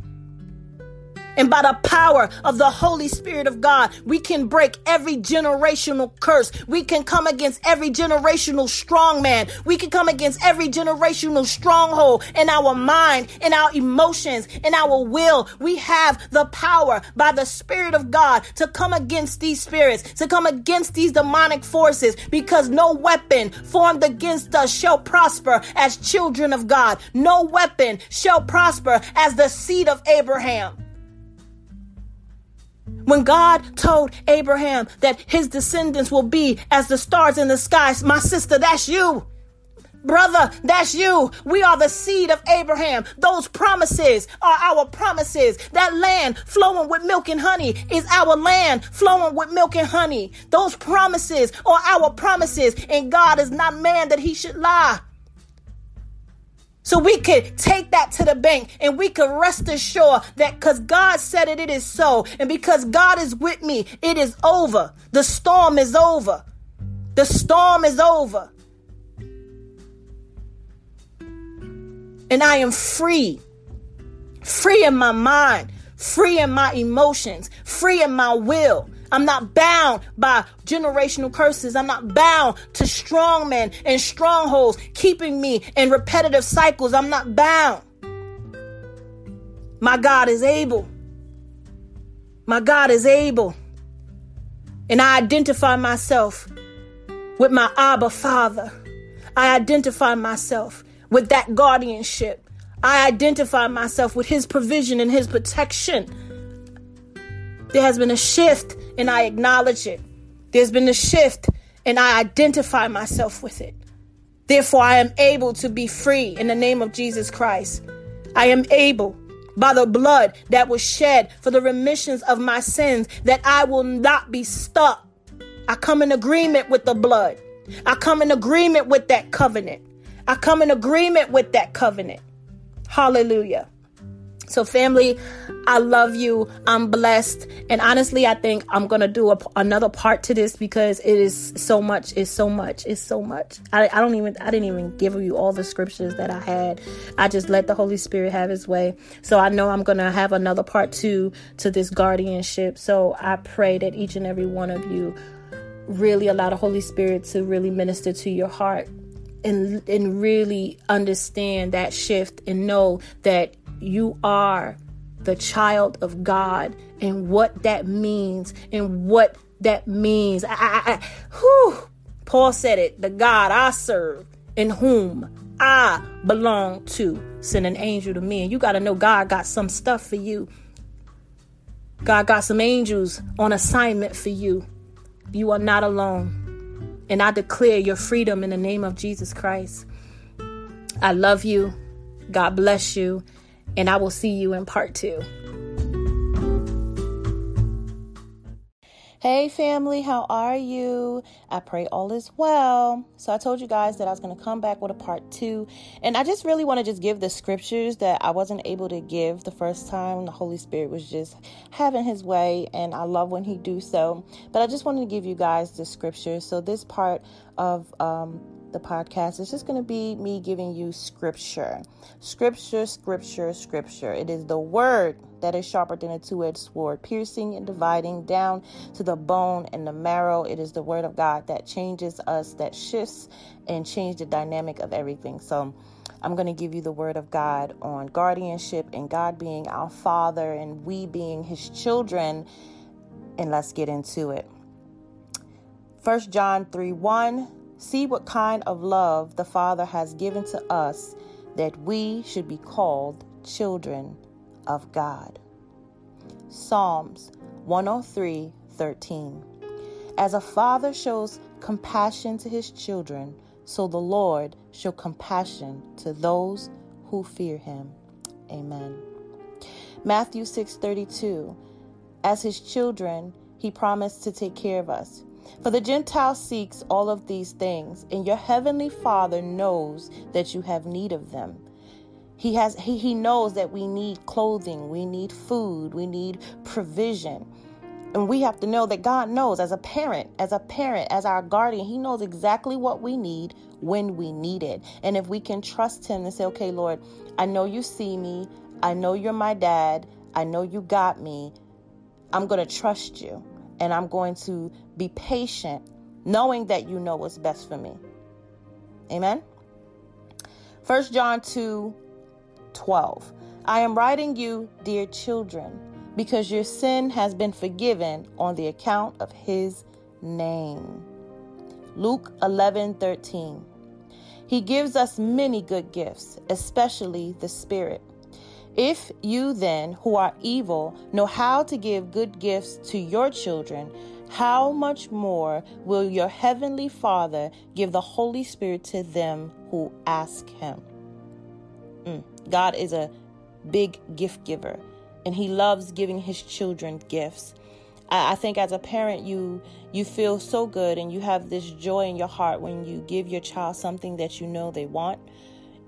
And by the power of the Holy Spirit of God, we can break every generational curse. We can come against every generational strong man. We can come against every generational stronghold in our mind, in our emotions, in our will. We have the power by the Spirit of God to come against these spirits, to come against these demonic forces, because no weapon formed against us shall prosper as children of God. No weapon shall prosper as the seed of Abraham. When God told Abraham that his descendants will be as the stars in the skies, my sister, that's you. Brother, that's you. We are the seed of Abraham. Those promises are our promises. That land flowing with milk and honey is our land flowing with milk and honey. Those promises are our promises, and God is not man that he should lie. So we could take that to the bank and we could rest assured that because God said it, it is so. And because God is with me, it is over. The storm is over. The storm is over. And I am free, free in my mind, free in my emotions, free in my will. I'm not bound by generational curses. I'm not bound to strongmen and strongholds keeping me in repetitive cycles. I'm not bound. My God is able. My God is able. And I identify myself with my Abba Father. I identify myself with that guardianship. I identify myself with his provision and his protection. There has been a shift and I acknowledge it. There's been a shift and I identify myself with it. Therefore, I am able to be free in the name of Jesus Christ. I am able by the blood that was shed for the remissions of my sins that I will not be stuck. I come in agreement with the blood. I come in agreement with that covenant. I come in agreement with that covenant. Hallelujah. So family, I love you. I'm blessed. And honestly, I think I'm going to do a, another part to this because it is so much. It's so much. It's so much. I, I don't even, I didn't even give you all the scriptures that I had. I just let the Holy Spirit have his way. So I know I'm going to have another part two to this guardianship. So I pray that each and every one of you really allow the Holy Spirit to really minister to your heart and, and really understand that shift and know that you are the child of God and what that means and what that means. I, I, I, whew, Paul said it, the God I serve in whom I belong to, send an angel to me. And you got to know God got some stuff for you. God got some angels on assignment for you. You are not alone. And I declare your freedom in the name of Jesus Christ. I love you. God bless you. And I will see you in part two. Hey family, how are you? I pray all is well. So I told you guys that I was going to come back with a part two. And I just really want to just give the scriptures that I wasn't able to give the first time. The Holy Spirit was just having his way. And I love when he do so. But I just wanted to give you guys the scriptures. So this part of um the podcast is just going to be me giving you scripture, scripture, scripture, scripture. It is the word that is sharper than a two-edged sword, piercing and dividing down to the bone and the marrow. It is the word of God that changes us, that shifts and changes the dynamic of everything. So I'm going to give you the word of God on guardianship and God being our Father and we being his children. And let's get into it. First John three one. See what kind of love the Father has given to us that we should be called children of God. Psalms one oh three thirteen. As a father shows compassion to his children, so the Lord shall compassion to those who fear him. Amen. Matthew six thirty-two. As his children, he promised to take care of us. For the Gentile seeks all of these things, and your heavenly Father knows that you have need of them. He has he, he knows that we need clothing, we need food, we need provision. And we have to know that God knows as a parent, as a parent, as our guardian, he knows exactly what we need when we need it. And if we can trust him and say, okay, Lord, I know you see me. I know you're my dad. I know you got me. I'm going to trust you. And I'm going to be patient, knowing that you know what's best for me. Amen. First John two twelve. I am writing you, dear children, because your sin has been forgiven on the account of his name. Luke eleven thirteen. He gives us many good gifts, especially the Spirit. If you then, who are evil, know how to give good gifts to your children, how much more will your heavenly Father give the Holy Spirit to them who ask him? Mm. God is a big gift giver, and he loves giving his children gifts. I, I think as a parent, you you feel so good, and you have this joy in your heart when you give your child something that you know they want.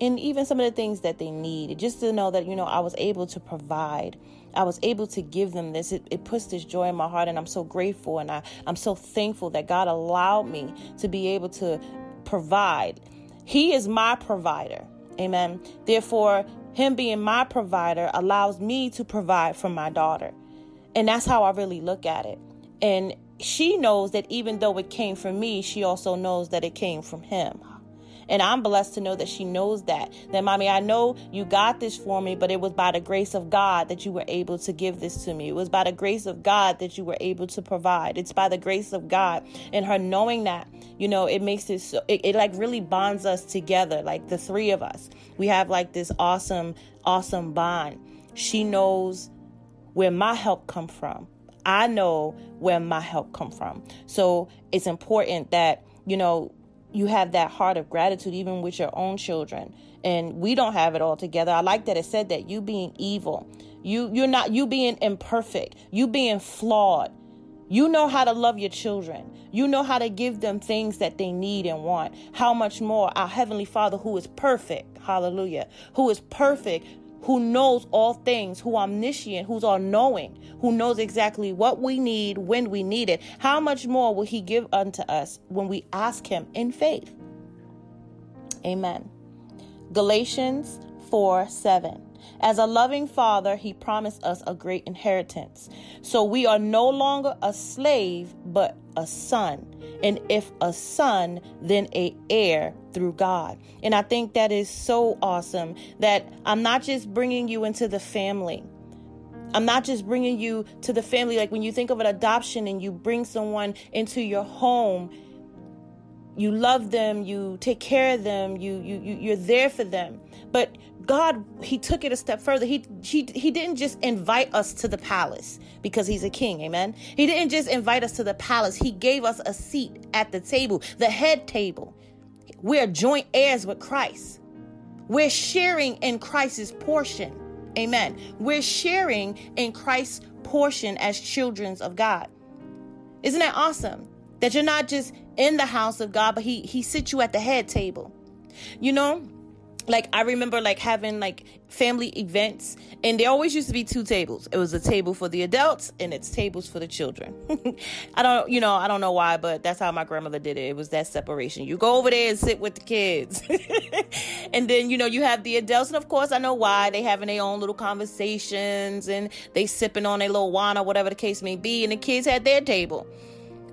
And even some of the things that they need, just to know that, you know, I was able to provide. I was able to give them this. It, it puts this joy in my heart, and I'm so grateful. And I, I'm so thankful that God allowed me to be able to provide. He is my provider. Amen. Therefore, Him being my provider allows me to provide for my daughter. And that's how I really look at it. And she knows that even though it came from me, she also knows that it came from him. And I'm blessed to know that she knows that. That, Mommy, I know you got this for me, but it was by the grace of God that you were able to give this to me. It was by the grace of God that you were able to provide. It's by the grace of God. And her knowing that, you know, it makes it, so, it, it like really bonds us together, like the three of us. We have like this awesome, awesome bond. She knows where my help come from. I know where my help come from. So it's important that, you know, you have that heart of gratitude, even with your own children. And we don't have it all together. I like that it said that you being evil, you, you're not, you being imperfect, you being flawed. You know how to love your children. You know how to give them things that they need and want. How much more our Heavenly Father, who is perfect, hallelujah, who is perfect, who knows all things, who omniscient, who's all-knowing, who knows exactly what we need, when we need it. How much more will he give unto us when we ask him in faith? Amen. Galatians four seven. As a loving father, he promised us a great inheritance. So we are no longer a slave, but a son. And if a son, then a heir through God. And I think that is so awesome that I'm not just bringing you into the family. I'm not just bringing you to the family. Like when you think of an adoption and you bring someone into your home, you love them, you take care of them, you, you, you, you're there for them. But God, he took it a step further. He, he, he didn't just invite us to the palace because he's a king. Amen. He didn't just invite us to the palace. He gave us a seat at the table, the head table. We're joint heirs with Christ. We're sharing in Christ's portion. Amen. We're sharing in Christ's portion as children of God. Isn't that awesome? That you're not just in the house of God, but he, he sits you at the head table. You know, like I remember like having like family events, and there always used to be two tables. It was a table for the adults and it's tables for the children. I don't, you know, I don't know why, but that's how my grandmother did it. It was that separation. You go over there and sit with the kids. And then, you know, you have the adults. And of course, I know why. They having their own little conversations and they sipping on their little wine or whatever the case may be. And the kids had their table.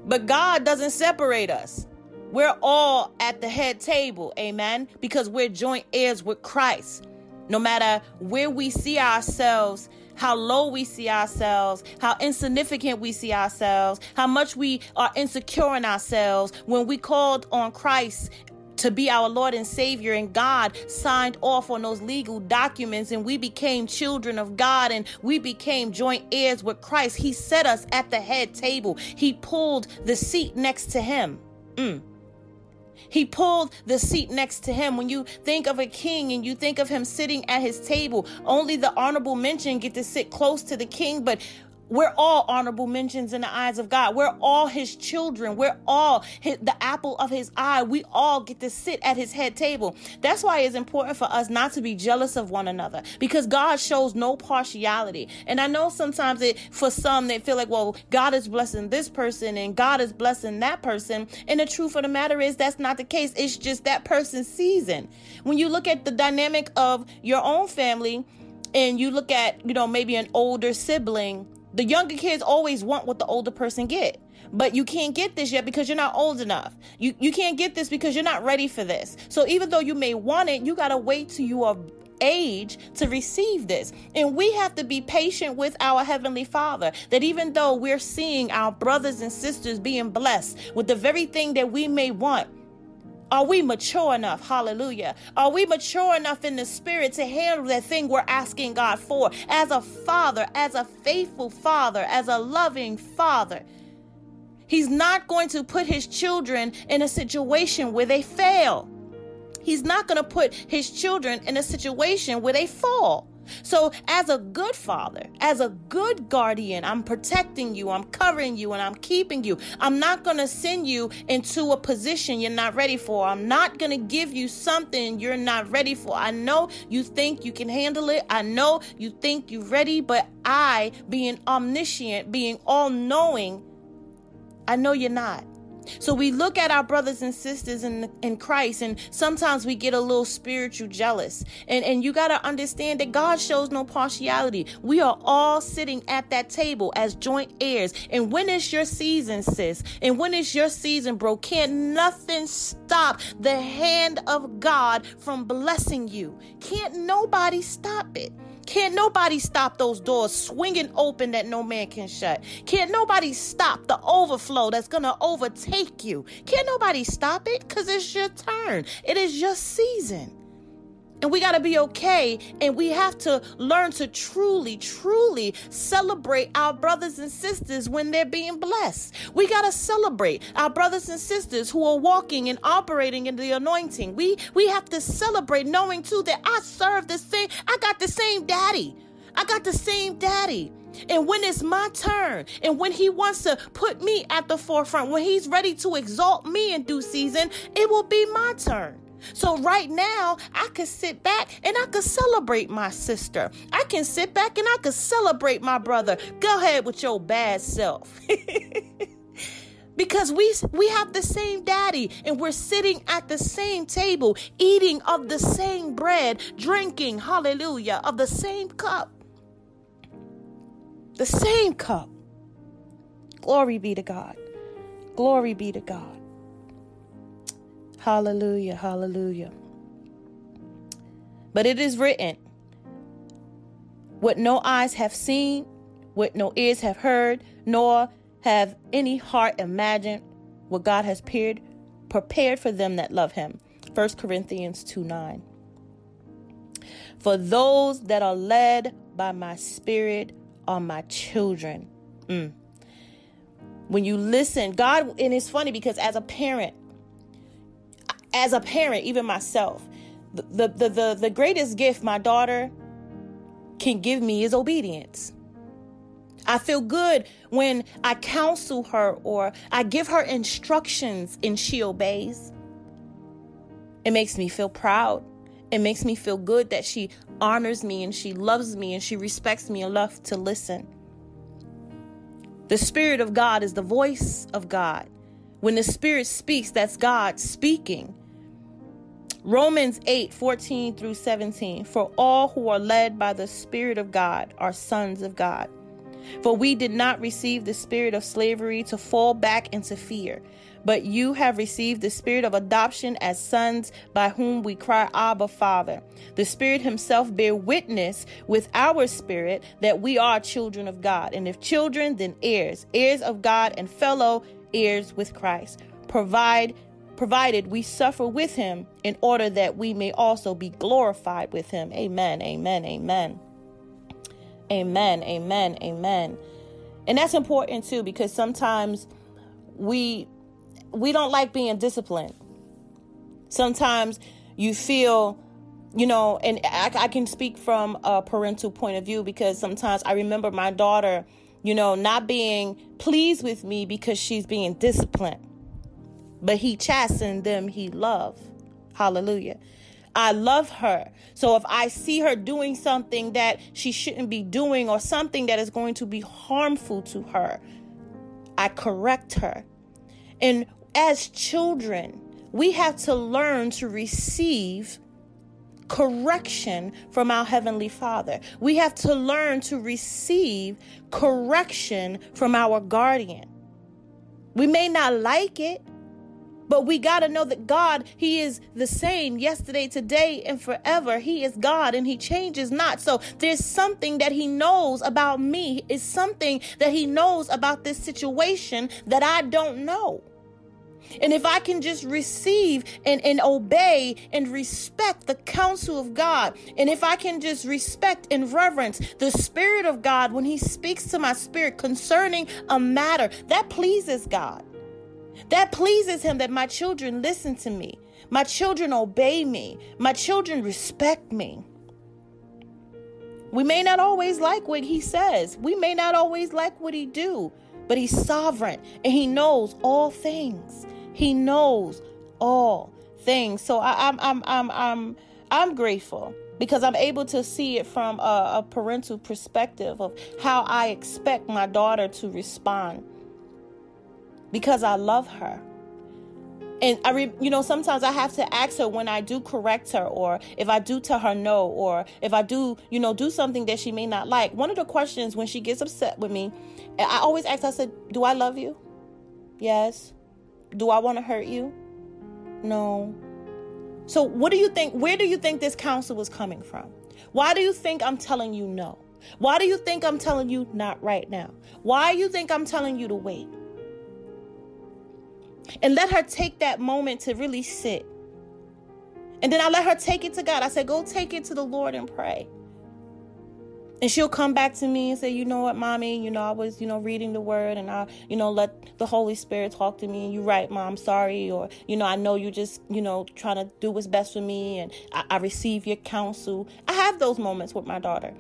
But God doesn't separate us. We're all at the head table, amen, because we're joint heirs with Christ. No matter where we see ourselves, how low we see ourselves, how insignificant we see ourselves, how much we are insecure in ourselves, when we called on Christ to be our Lord and Savior, and God signed off on those legal documents, and we became children of God, and we became joint heirs with Christ. He set us at the head table. He pulled the seat next to him. Mm. He pulled the seat next to him. When you think of a king and you think of him sitting at his table, only the honorable mention get to sit close to the king, but we're all honorable mentions in the eyes of God. We're all his children. We're all his, the apple of his eye. We all get to sit at his head table. That's why it's important for us not to be jealous of one another, because God shows no partiality. And I know sometimes it, for some, they feel like, well, God is blessing this person and God is blessing that person. And the truth of the matter is that's not the case. It's just that person's season. When you look at the dynamic of your own family and you look at, you know, maybe an older sibling, the younger kids always want what the older person get, but you can't get this yet because you're not old enough. You you can't get this because you're not ready for this. So even though you may want it, you got to wait till you are age to receive this. And we have to be patient with our Heavenly Father, that even though we're seeing our brothers and sisters being blessed with the very thing that we may want, are we mature enough? Hallelujah. Are we mature enough in the spirit to handle that thing we're asking God for? As a father, as a faithful father, as a loving father, he's not going to put his children in a situation where they fail. He's not going to put his children in a situation where they fall. So as a good father, as a good guardian, I'm protecting you, I'm covering you, and I'm keeping you. I'm not going to send you into a position you're not ready for. I'm not going to give you something you're not ready for. I know you think you can handle it. I know you think you're ready, but I, being omniscient, being all-knowing, I know you're not. So we look at our brothers and sisters in, in Christ, and sometimes we get a little spiritual jealous. And, and you got to understand that God shows no partiality. We are all sitting at that table as joint heirs. And when is your season, sis? And when is your season, bro? Can't nothing stop the hand of God from blessing you. Can't nobody stop it. Can't nobody stop those doors swinging open that no man can shut. Can't nobody stop the overflow that's going to overtake you. Can't nobody stop it, because it's your turn. It is your season. And we got to be okay. And we have to learn to truly, truly celebrate our brothers and sisters when they're being blessed. We got to celebrate our brothers and sisters who are walking and operating in the anointing. We, we have to celebrate knowing too that I serve the same. I got the same daddy. I got the same daddy. And when it's my turn, and when he wants to put me at the forefront, when he's ready to exalt me in due season, it will be my turn. So right now, I could sit back and I could celebrate my sister. I can sit back and I could celebrate my brother. Go ahead with your bad self. Because we we have the same daddy, and we're sitting at the same table, eating of the same bread, drinking, hallelujah, of the same cup. The same cup. Glory be to God. Glory be to God. Hallelujah, hallelujah. But it is written, what no eyes have seen, what no ears have heard, nor have any heart imagined, what God has prepared, prepared for them that love him. First Corinthians two nine. For those that are led by my spirit are my children. Mm. When you listen, God, and it's funny because as a parent, As a parent, even myself, the, the, the, the greatest gift my daughter can give me is obedience. I feel good when I counsel her or I give her instructions and she obeys. It makes me feel proud. It makes me feel good that she honors me and she loves me and she respects me enough to listen. The Spirit of God is the voice of God. When the Spirit speaks, that's God speaking. Romans eight, fourteen through seventeen. For all who are led by the Spirit of God are sons of God. For we did not receive the spirit of slavery to fall back into fear, but you have received the spirit of adoption as sons, by whom we cry, Abba, Father. The Spirit himself bear witness with our spirit that we are children of God. And if children, then heirs, heirs of God and fellow heirs with Christ, provide provided we suffer with him, in order that we may also be glorified with him. Amen, amen, amen. Amen, amen, amen. And that's important too, because sometimes we we don't like being disciplined. Sometimes you feel, you know, and I, I can speak from a parental point of view, because sometimes I remember my daughter, you know, not being pleased with me because she's being disciplined. But he chastened them he loved. Hallelujah. I love her. So if I see her doing something that she shouldn't be doing, or something that is going to be harmful to her, I correct her. And as children, we have to learn to receive correction from our Heavenly Father. We have to learn to receive correction from our guardian. We may not like it, but we got to know that God, he is the same yesterday, today, and forever. He is God and he changes not. So there's something that he knows about me. It's something that he knows about this situation that I don't know. And if I can just receive and, and obey and respect the counsel of God, and if I can just respect and reverence the Spirit of God when he speaks to my spirit concerning a matter, that pleases God. That pleases him, that my children listen to me. My children obey me. My children respect me. We may not always like what he says. We may not always like what he do. But he's sovereign and he knows all things. He knows all things. So I, I'm I'm I'm I'm I'm grateful, because I'm able to see it from a, a parental perspective of how I expect my daughter to respond, because I love her And I, re- you know, sometimes I have to ask her when I do correct her, or if I do tell her no, or if I do, you know, do something that she may not like. One of the questions when she gets upset with me, I always ask her, I said, do I love you? Yes. Do I want to hurt you? No. So what do you think? Where do you think this counsel was coming from? Why do you think I'm telling you no? Why do you think I'm telling you not right now? Why do you think I'm telling you to wait? And let her take that moment to really sit. And then I let her take it to God. I said, go take it to the Lord and pray. And she'll come back to me and say, you know what, mommy, you know, I was, you know, reading the word, and I, you know, let the Holy Spirit talk to me. And you're right, mom, sorry. Or, you know, I know you just, you know, trying to do what's best for me. And I, I receive your counsel. I have those moments with my daughter.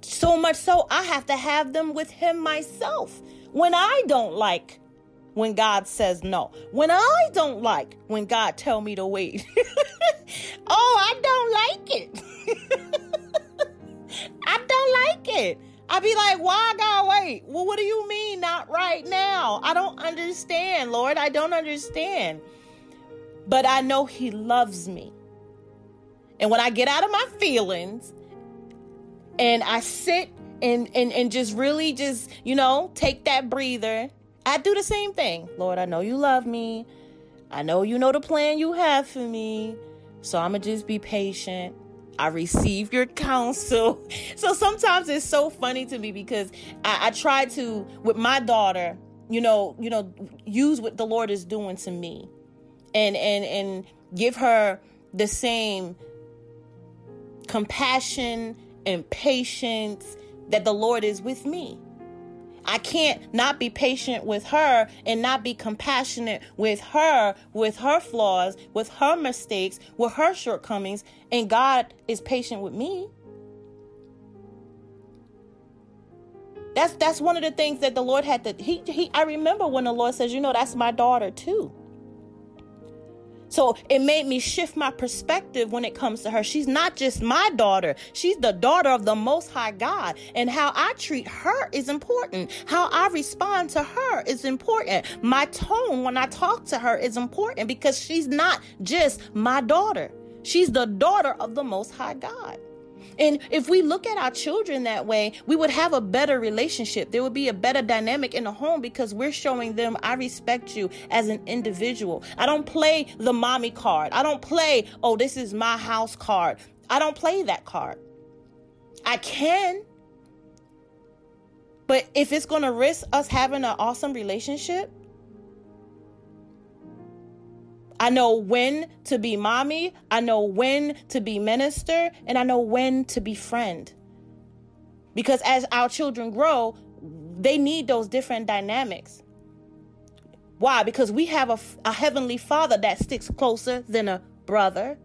So much so, I have to have them with him myself. When I don't like when God says no. When I don't like when God tell me to wait. Oh, I don't like it. I don't like it. I be like, why I gotta wait? Well, what do you mean not right now? I don't understand, Lord. I don't understand. But I know he loves me. And when I get out of my feelings and I sit and, and, and just really just, you know, take that breather, I do the same thing. Lord, I know you love me. I know you know the plan you have for me. So I'm going to just be patient. I receive your counsel. So sometimes it's so funny to me because I, I try to, with my daughter, you know, you know, use what the Lord is doing to me and, and, and give her the same compassion and patience that the Lord is with me. I can't not be patient with her and not be compassionate with her, with her flaws, with her mistakes, with her shortcomings. And God is patient with me. That's that's one of the things that the Lord had to, he, he, I remember when the Lord says, you know, that's my daughter too. So it made me shift my perspective when it comes to her. She's not just my daughter. She's the daughter of the Most High God. And how I treat her is important. How I respond to her is important. My tone when I talk to her is important because she's not just my daughter. She's the daughter of the Most High God. And if we look at our children that way, we would have a better relationship. There would be a better dynamic in the home because we're showing them, I respect you as an individual. I don't play the mommy card. I don't play, oh, this is my house card. I don't play that card. I can. But if it's going to risk us having an awesome relationship, I know when to be mommy, I know when to be minister, and I know when to be friend. Because as our children grow, they need those different dynamics. Why? Because we have a, a heavenly father that sticks closer than a brother,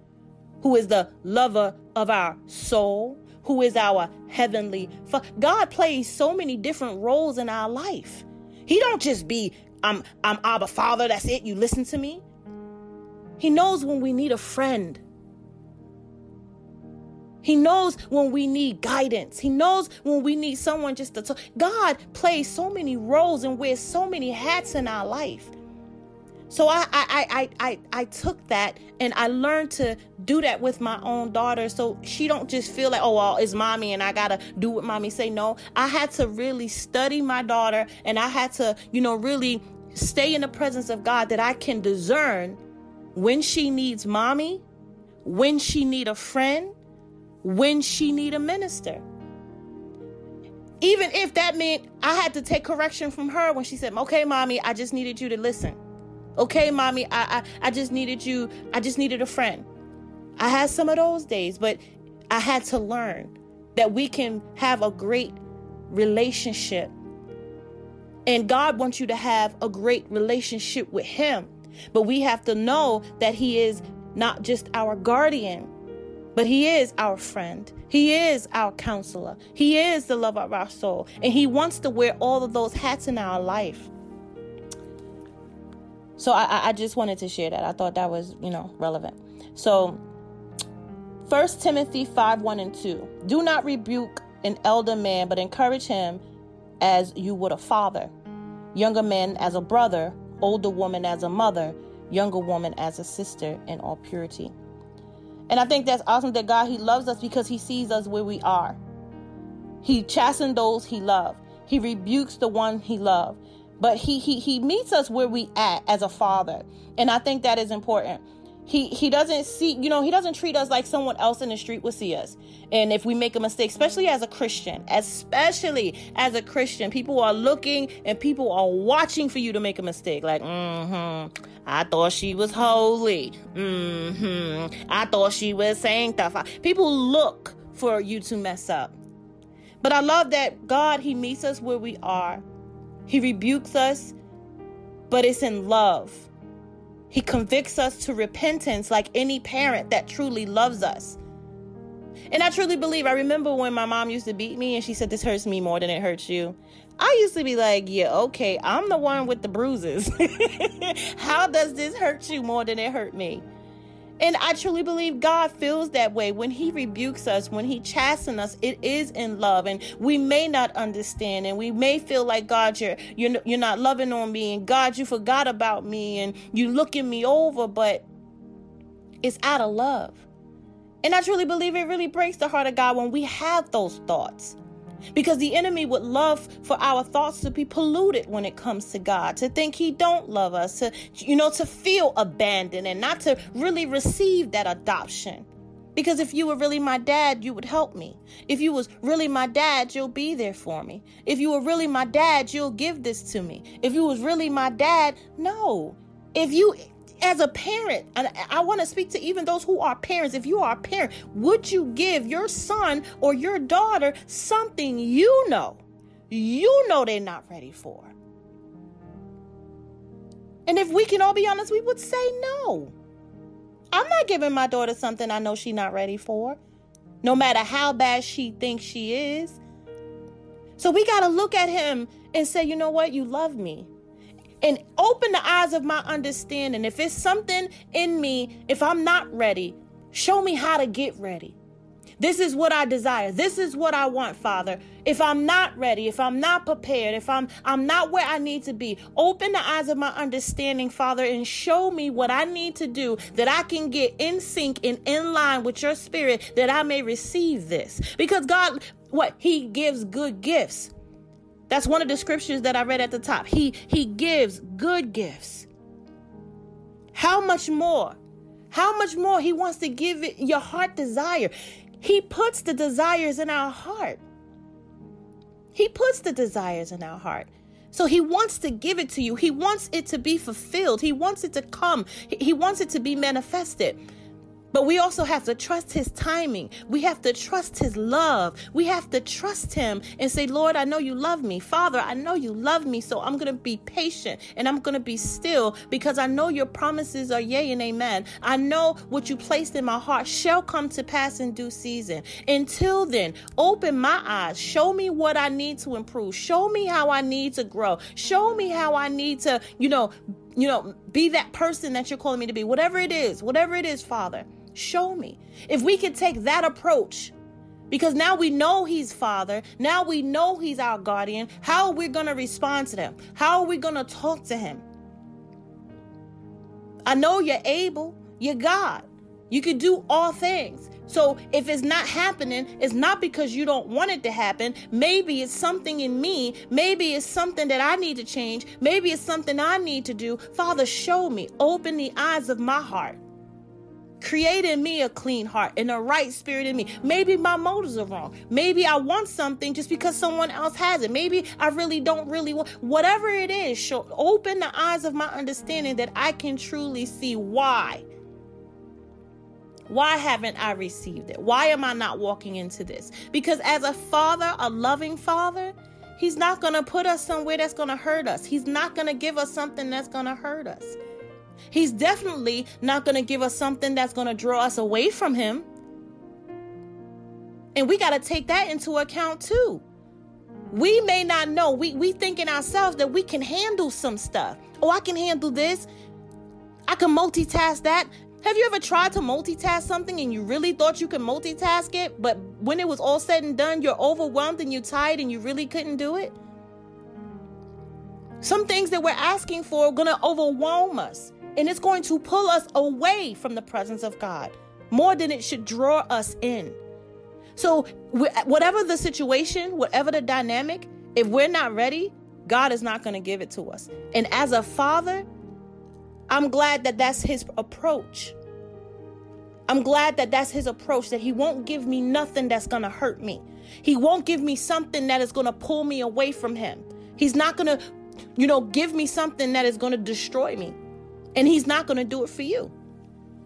who is the lover of our soul, who is our heavenly father. God plays so many different roles in our life. He don't just be, I'm, I'm Abba Father, that's it, you listen to me. He knows when we need a friend. He knows when we need guidance. He knows when we need someone just to talk. God plays so many roles and wears so many hats in our life. So I, I, I, I, I took that and I learned to do that with my own daughter. So she don't just feel like, oh, well, it's mommy and I got to do what mommy say. No, I had to really study my daughter and I had to, you know, really stay in the presence of God that I can discern when she needs mommy, when she need a friend, when she need a minister. Even if that meant I had to take correction from her when she said, okay, mommy, I just needed you to listen. Okay, mommy, I, I, I just needed you. I just needed a friend. I had some of those days, but I had to learn that we can have a great relationship. And God wants you to have a great relationship with him. But we have to know that he is not just our guardian, but he is our friend. He is our counselor. He is the love of our soul. And he wants to wear all of those hats in our life. So I, I just wanted to share that. I thought that was, you know, relevant. So First Timothy five, one and two. Do not rebuke an elder man, but encourage him as you would a father, younger man as a brother, older woman as a mother, younger woman as a sister in all purity. And I think that's awesome that God, he loves us because he sees us where we are. He chastens those he loved. He rebukes the one he loved. But he he he meets us where we at as a father. And I think that is important. He he doesn't see, you know, he doesn't treat us like someone else in the street would see us. And if we make a mistake, especially as a Christian, especially as a Christian, people are looking and people are watching for you to make a mistake. Like, mm-hmm, I thought she was holy. Mm-hmm, I thought she was sanctified. People look for you to mess up. But I love that God, he meets us where we are. He rebukes us, but it's in love. He convicts us to repentance like any parent that truly loves us. And I truly believe, I remember when my mom used to beat me and she said, this hurts me more than it hurts you. I used to be like, yeah, okay, I'm the one with the bruises. How does this hurt you more than it hurt me? And I truly believe God feels that way. When he rebukes us, when he chastens us, it is in love. And we may not understand, and we may feel like, God, you're, you're, you're not loving on me, and God, you forgot about me, and you looking me over, but it's out of love. And I truly believe it really breaks the heart of God when we have those thoughts. Because the enemy would love for our thoughts to be polluted when it comes to God, to think he don't love us, to, you know, to feel abandoned and not to really receive that adoption. Because if you were really my dad, you would help me. If you was really my dad, you'll be there for me. If you were really my dad, you'll give this to me. If you was really my dad, no. If you, as a parent, and I want to speak to even those who are parents. If you are a parent, would you give your son or your daughter something you know, you know they're not ready for? And if we can all be honest, we would say no. I'm not giving my daughter something I know she's not ready for, no matter how bad she thinks she is. So we got to look at him and say, you know what? You love me. And open the eyes of my understanding. If it's something in me, if I'm not ready, show me how to get ready. This is what I desire. This is what I want, Father. If I'm not ready, if I'm not prepared, if I'm I'm not where I need to be, open the eyes of my understanding, Father, and show me what I need to do that I can get in sync and in line with your spirit that I may receive this. Because God, what? He gives good gifts. That's one of the scriptures that I read at the top. He he gives good gifts. How much more? How much more he wants to give it your heart desire. He puts the desires in our heart. He puts the desires in our heart. So he wants to give it to you. He wants it to be fulfilled. He wants it to come. He wants it to be manifested. But we also have to trust his timing. We have to trust his love. We have to trust him and say, Lord, I know you love me. Father, I know you love me. So I'm going to be patient and I'm going to be still because I know your promises are yea and amen. I know what you placed in my heart shall come to pass in due season. Until then, open my eyes. Show me what I need to improve. Show me how I need to grow. Show me how I need to, you know, you know, be that person that you're calling me to be. Whatever it is, whatever it is, Father. Show me. If we could take that approach, because now we know he's Father, now we know he's our guardian, how are we going to respond to them? How are we going to talk to him? I know you're able, you're God. You can do all things. So if it's not happening, it's not because you don't want it to happen. Maybe it's something in me. Maybe it's something that I need to change. Maybe it's something I need to do. Father, show me. Open the eyes of my heart. Create in me a clean heart and a right spirit in me. Maybe my motives are wrong. Maybe I want something just because someone else has it. Maybe I really don't really want. Whatever it is, show, open the eyes of my understanding that I can truly see why. Why haven't I received it? Why am I not walking into this? Because as a father, a loving father, he's not going to put us somewhere that's going to hurt us. He's not going to give us something that's going to hurt us. He's definitely not going to give us something that's going to draw us away from him. And we got to take that into account too. We may not know. We we think in ourselves that we can handle some stuff. Oh, I can handle this. I can multitask that. Have you ever tried to multitask something and you really thought you could multitask it, but when it was all said and done, you're overwhelmed and you're tired and you really couldn't do it? Some things that we're asking for are going to overwhelm us, and it's going to pull us away from the presence of God more than it should draw us in. So whatever the situation, whatever the dynamic, if we're not ready, God is not going to give it to us. And as a father, I'm glad that that's his approach. I'm glad that that's his approach, that he won't give me nothing that's going to hurt me. He won't give me something that is going to pull me away from him. He's not going to, you know, give me something that is going to destroy me. And he's not going to do it for you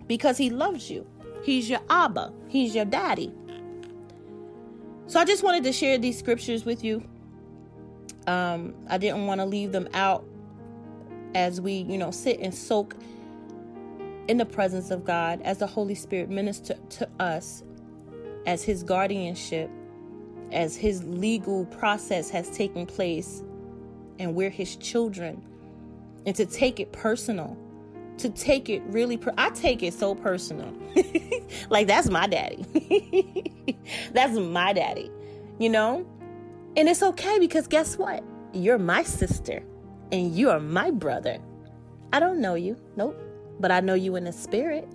because he loves you. He's your Abba. He's your daddy. So I just wanted to share these scriptures with you. Um, I didn't want to leave them out as we, you know, sit and soak in the presence of God as the Holy Spirit ministers to us as his guardianship, as his legal process has taken place, and we're his children. And to take it personal, to take it really, per- I take it so personal. Like, that's my daddy. That's my daddy, you know? And it's okay, because guess what? You're my sister and you are my brother. I don't know you. Nope. But I know you in the spirit.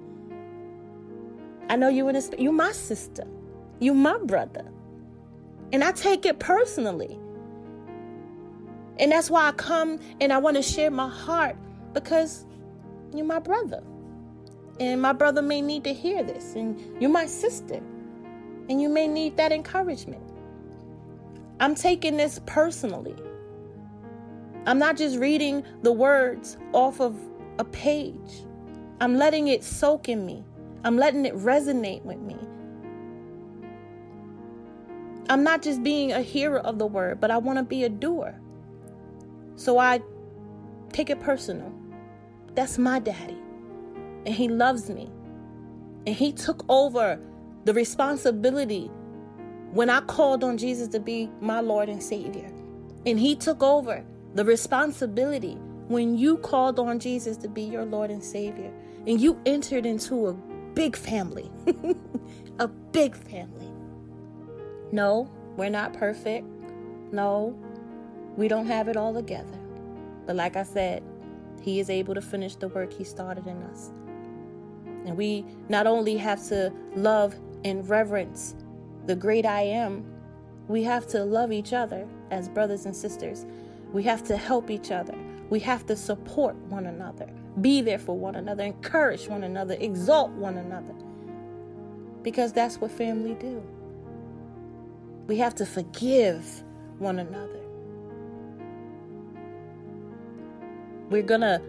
I know you in the spirit. You're my sister. You're my brother. And I take it personally. And that's why I come and I want to share my heart, because you're my brother. And my brother may need to hear this. And you're my sister. And you may need that encouragement. I'm taking this personally. I'm not just reading the words off of a page. I'm letting it soak in me. I'm letting it resonate with me. I'm not just being a hearer of the word, but I want to be a doer. So I take it personal. That's my daddy. And he loves me. And he took over the responsibility when I called on Jesus to be my Lord and Savior. And he took over the responsibility when you called on Jesus to be your Lord and Savior. And you entered into a big family. A big family. No, we're not perfect. No, we don't have it all together. But like I said, he is able to finish the work he started in us. And we not only have to love and reverence the great I am, we have to love each other as brothers and sisters. We have to help each other. We have to support one another, be there for one another, encourage one another, exalt one another, because that's what family do. We have to forgive one another. We're gonna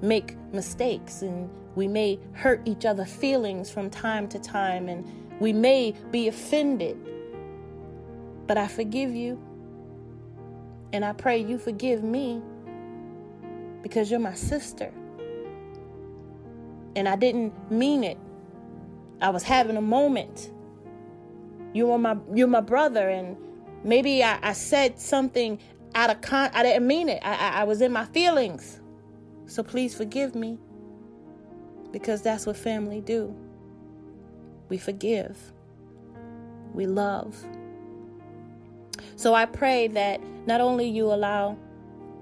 make mistakes, and we may hurt each other's feelings from time to time, and we may be offended, but I forgive you, and I pray you forgive me, because you're my sister, and I didn't mean it. I was having a moment. You are my, you're my brother, and maybe I, I said something out of con. I didn't mean it. I, I, I was in my feelings, so please forgive me, because that's what family do. We forgive. We love. So I pray that not only you allow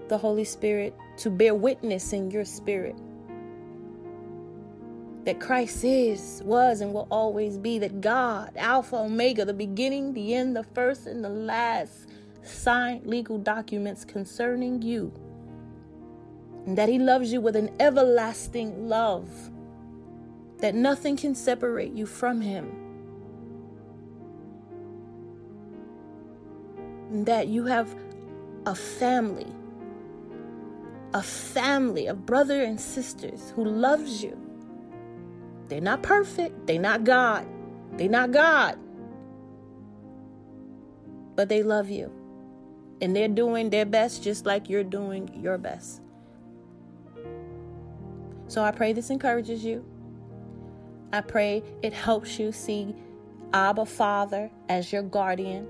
the Holy Spirit to bear witness in your spirit that Christ is, was, and will always be, that God, Alpha, Omega, the beginning, the end, the first, and the last, signed legal documents concerning you, and that he loves you with an everlasting love, that nothing can separate you from him, and that you have a family, a family of brothers and sisters who loves you. They're not perfect. They're not God. They're not God. But they love you. And they're doing their best just like you're doing your best. So I pray this encourages you. I pray it helps you see Abba Father as your guardian,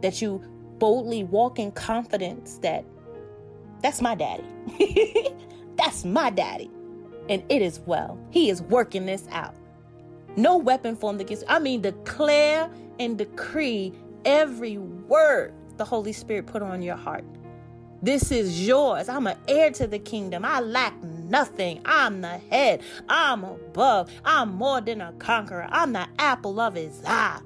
that you boldly walk in confidence that that's my daddy. That's my daddy. And it is well. He is working this out. No weapon formed against you. I mean, declare and decree every word the Holy Spirit put on your heart. This is yours. I'm an heir to the kingdom. I lack nothing. I'm the head. I'm above. I'm more than a conqueror. I'm the apple of his eye.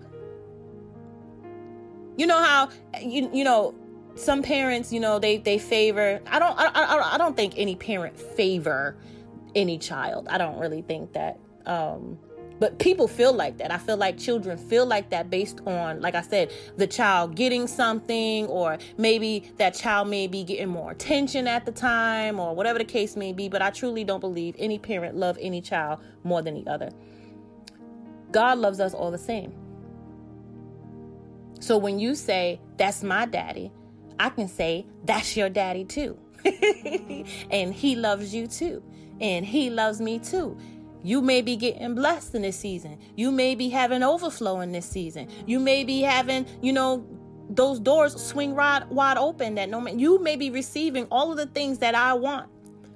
You know how, you, you know, some parents, you know, they, they favor. I don't, I, I, I don't think any parent favor any child. I don't really think that. Um, but people feel like that. I feel like children feel like that based on, like I said, the child getting something, or maybe that child may be getting more attention at the time, or whatever the case may be. But I truly don't believe any parent love any child more than the other. God loves us all the same. So when you say, that's my daddy, I can say, that's your daddy too. And he loves you too. And he loves me too. You may be getting blessed in this season. You may be having overflow in this season. You may be having, you know, those doors swing wide, wide open that no man, you may be receiving all of the things that I want,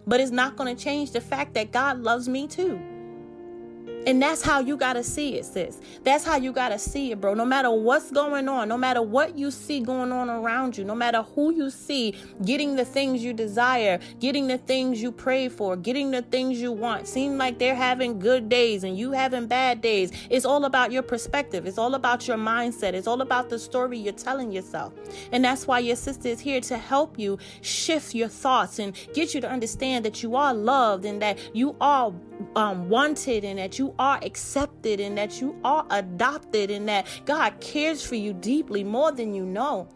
but it's not going to change the fact that God loves me too. And that's how you got to see it, sis. That's how you got to see it, bro. No matter what's going on, no matter what you see going on around you, no matter who you see getting the things you desire, getting the things you pray for, getting the things you want, seem like they're having good days and you having bad days. It's all about your perspective. It's all about your mindset. It's all about the story you're telling yourself. And that's why your sister is here to help you shift your thoughts and get you to understand that you are loved and that you are um, wanted and that you are accepted and that you are adopted and that God cares for you deeply, more than you know.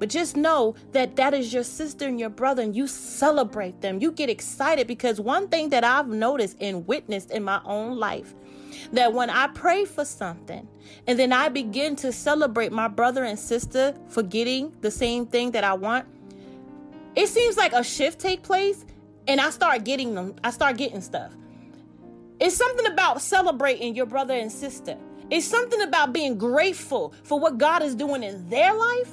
But just know that that is your sister and your brother, and you celebrate them. You get excited, because one thing that I've noticed and witnessed in my own life, that when I pray for something and then I begin to celebrate my brother and sister for getting the same thing that I want, it seems like a shift take place and I start getting them. I start getting stuff. It's something about celebrating your brother and sister. It's something about being grateful for what God is doing in their life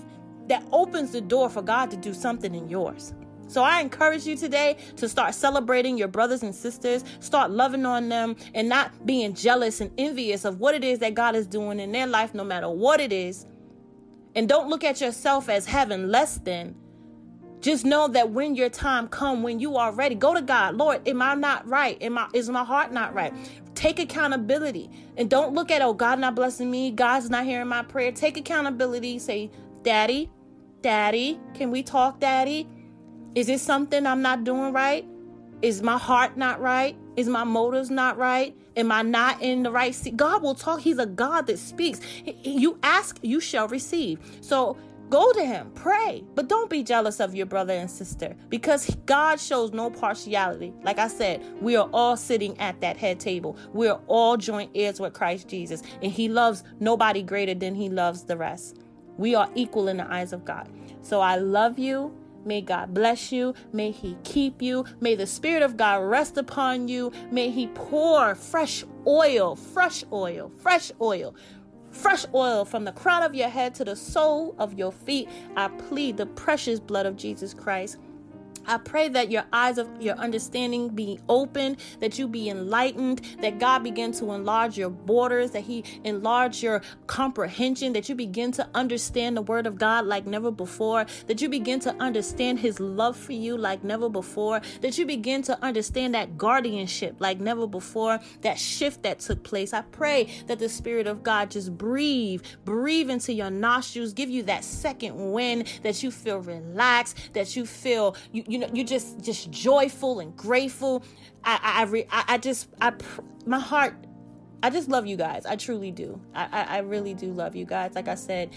that opens the door for God to do something in yours. So I encourage you today to start celebrating your brothers and sisters, start loving on them, and not being jealous and envious of what it is that God is doing in their life, no matter what it is. And don't look at yourself as having less than. Just know that when your time comes, when you are ready, go to God. Lord, am I not right? Am I, is my heart not right? Take accountability and don't look at, oh, God not blessing me. God's not hearing my prayer. Take accountability. Say, Daddy, Daddy, can we talk, Daddy? Is it something I'm not doing right? Is my heart not right? Is my motives not right? Am I not in the right seat? God will talk. He's a God that speaks. You ask, you shall receive. So go to him, pray, but don't be jealous of your brother and sister, because God shows no partiality. Like I said, we are all sitting at that head table. We are all joint heirs with Christ Jesus, and he loves nobody greater than he loves the rest. We are equal in the eyes of God. So I love you. May God bless you. May he keep you. May the Spirit of God rest upon you. May he pour fresh oil, fresh oil, fresh oil, fresh oil from the crown of your head to the sole of your feet. I plead the precious blood of Jesus Christ. I pray that your eyes of your understanding be opened, that you be enlightened, that God begin to enlarge your borders, that he enlarge your comprehension, that you begin to understand the word of God like never before, that you begin to understand his love for you like never before, that you begin to understand that guardianship like never before, that shift that took place. I pray that the Spirit of God just breathe, breathe into your nostrils, give you that second wind, that you feel relaxed, that you feel, you, you know, you're just, just joyful and grateful. I, I, I, re, I, I just, I, my heart, I just love you guys. I truly do. I, I, I really do love you guys. Like I said,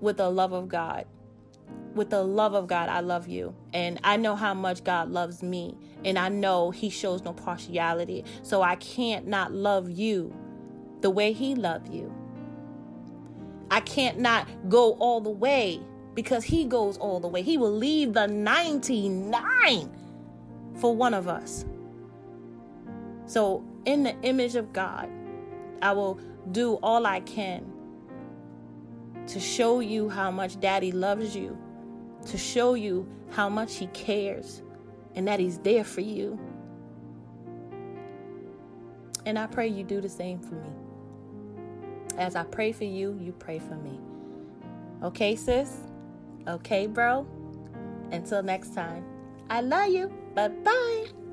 with the love of God, with the love of God, I love you. And I know how much God loves me, and I know he shows no partiality. So I can't not love you the way he loved you. I can't not go all the way, because he goes all the way. He will leave the ninety-nine for one of us. So in the image of God, I will do all I can to show you how much Daddy loves you, to show you how much he cares, and that he's there for you. And I pray you do the same for me. As I pray for you, you pray for me. Okay, sis? Okay, bro? Until next time, I love you. Bye-bye.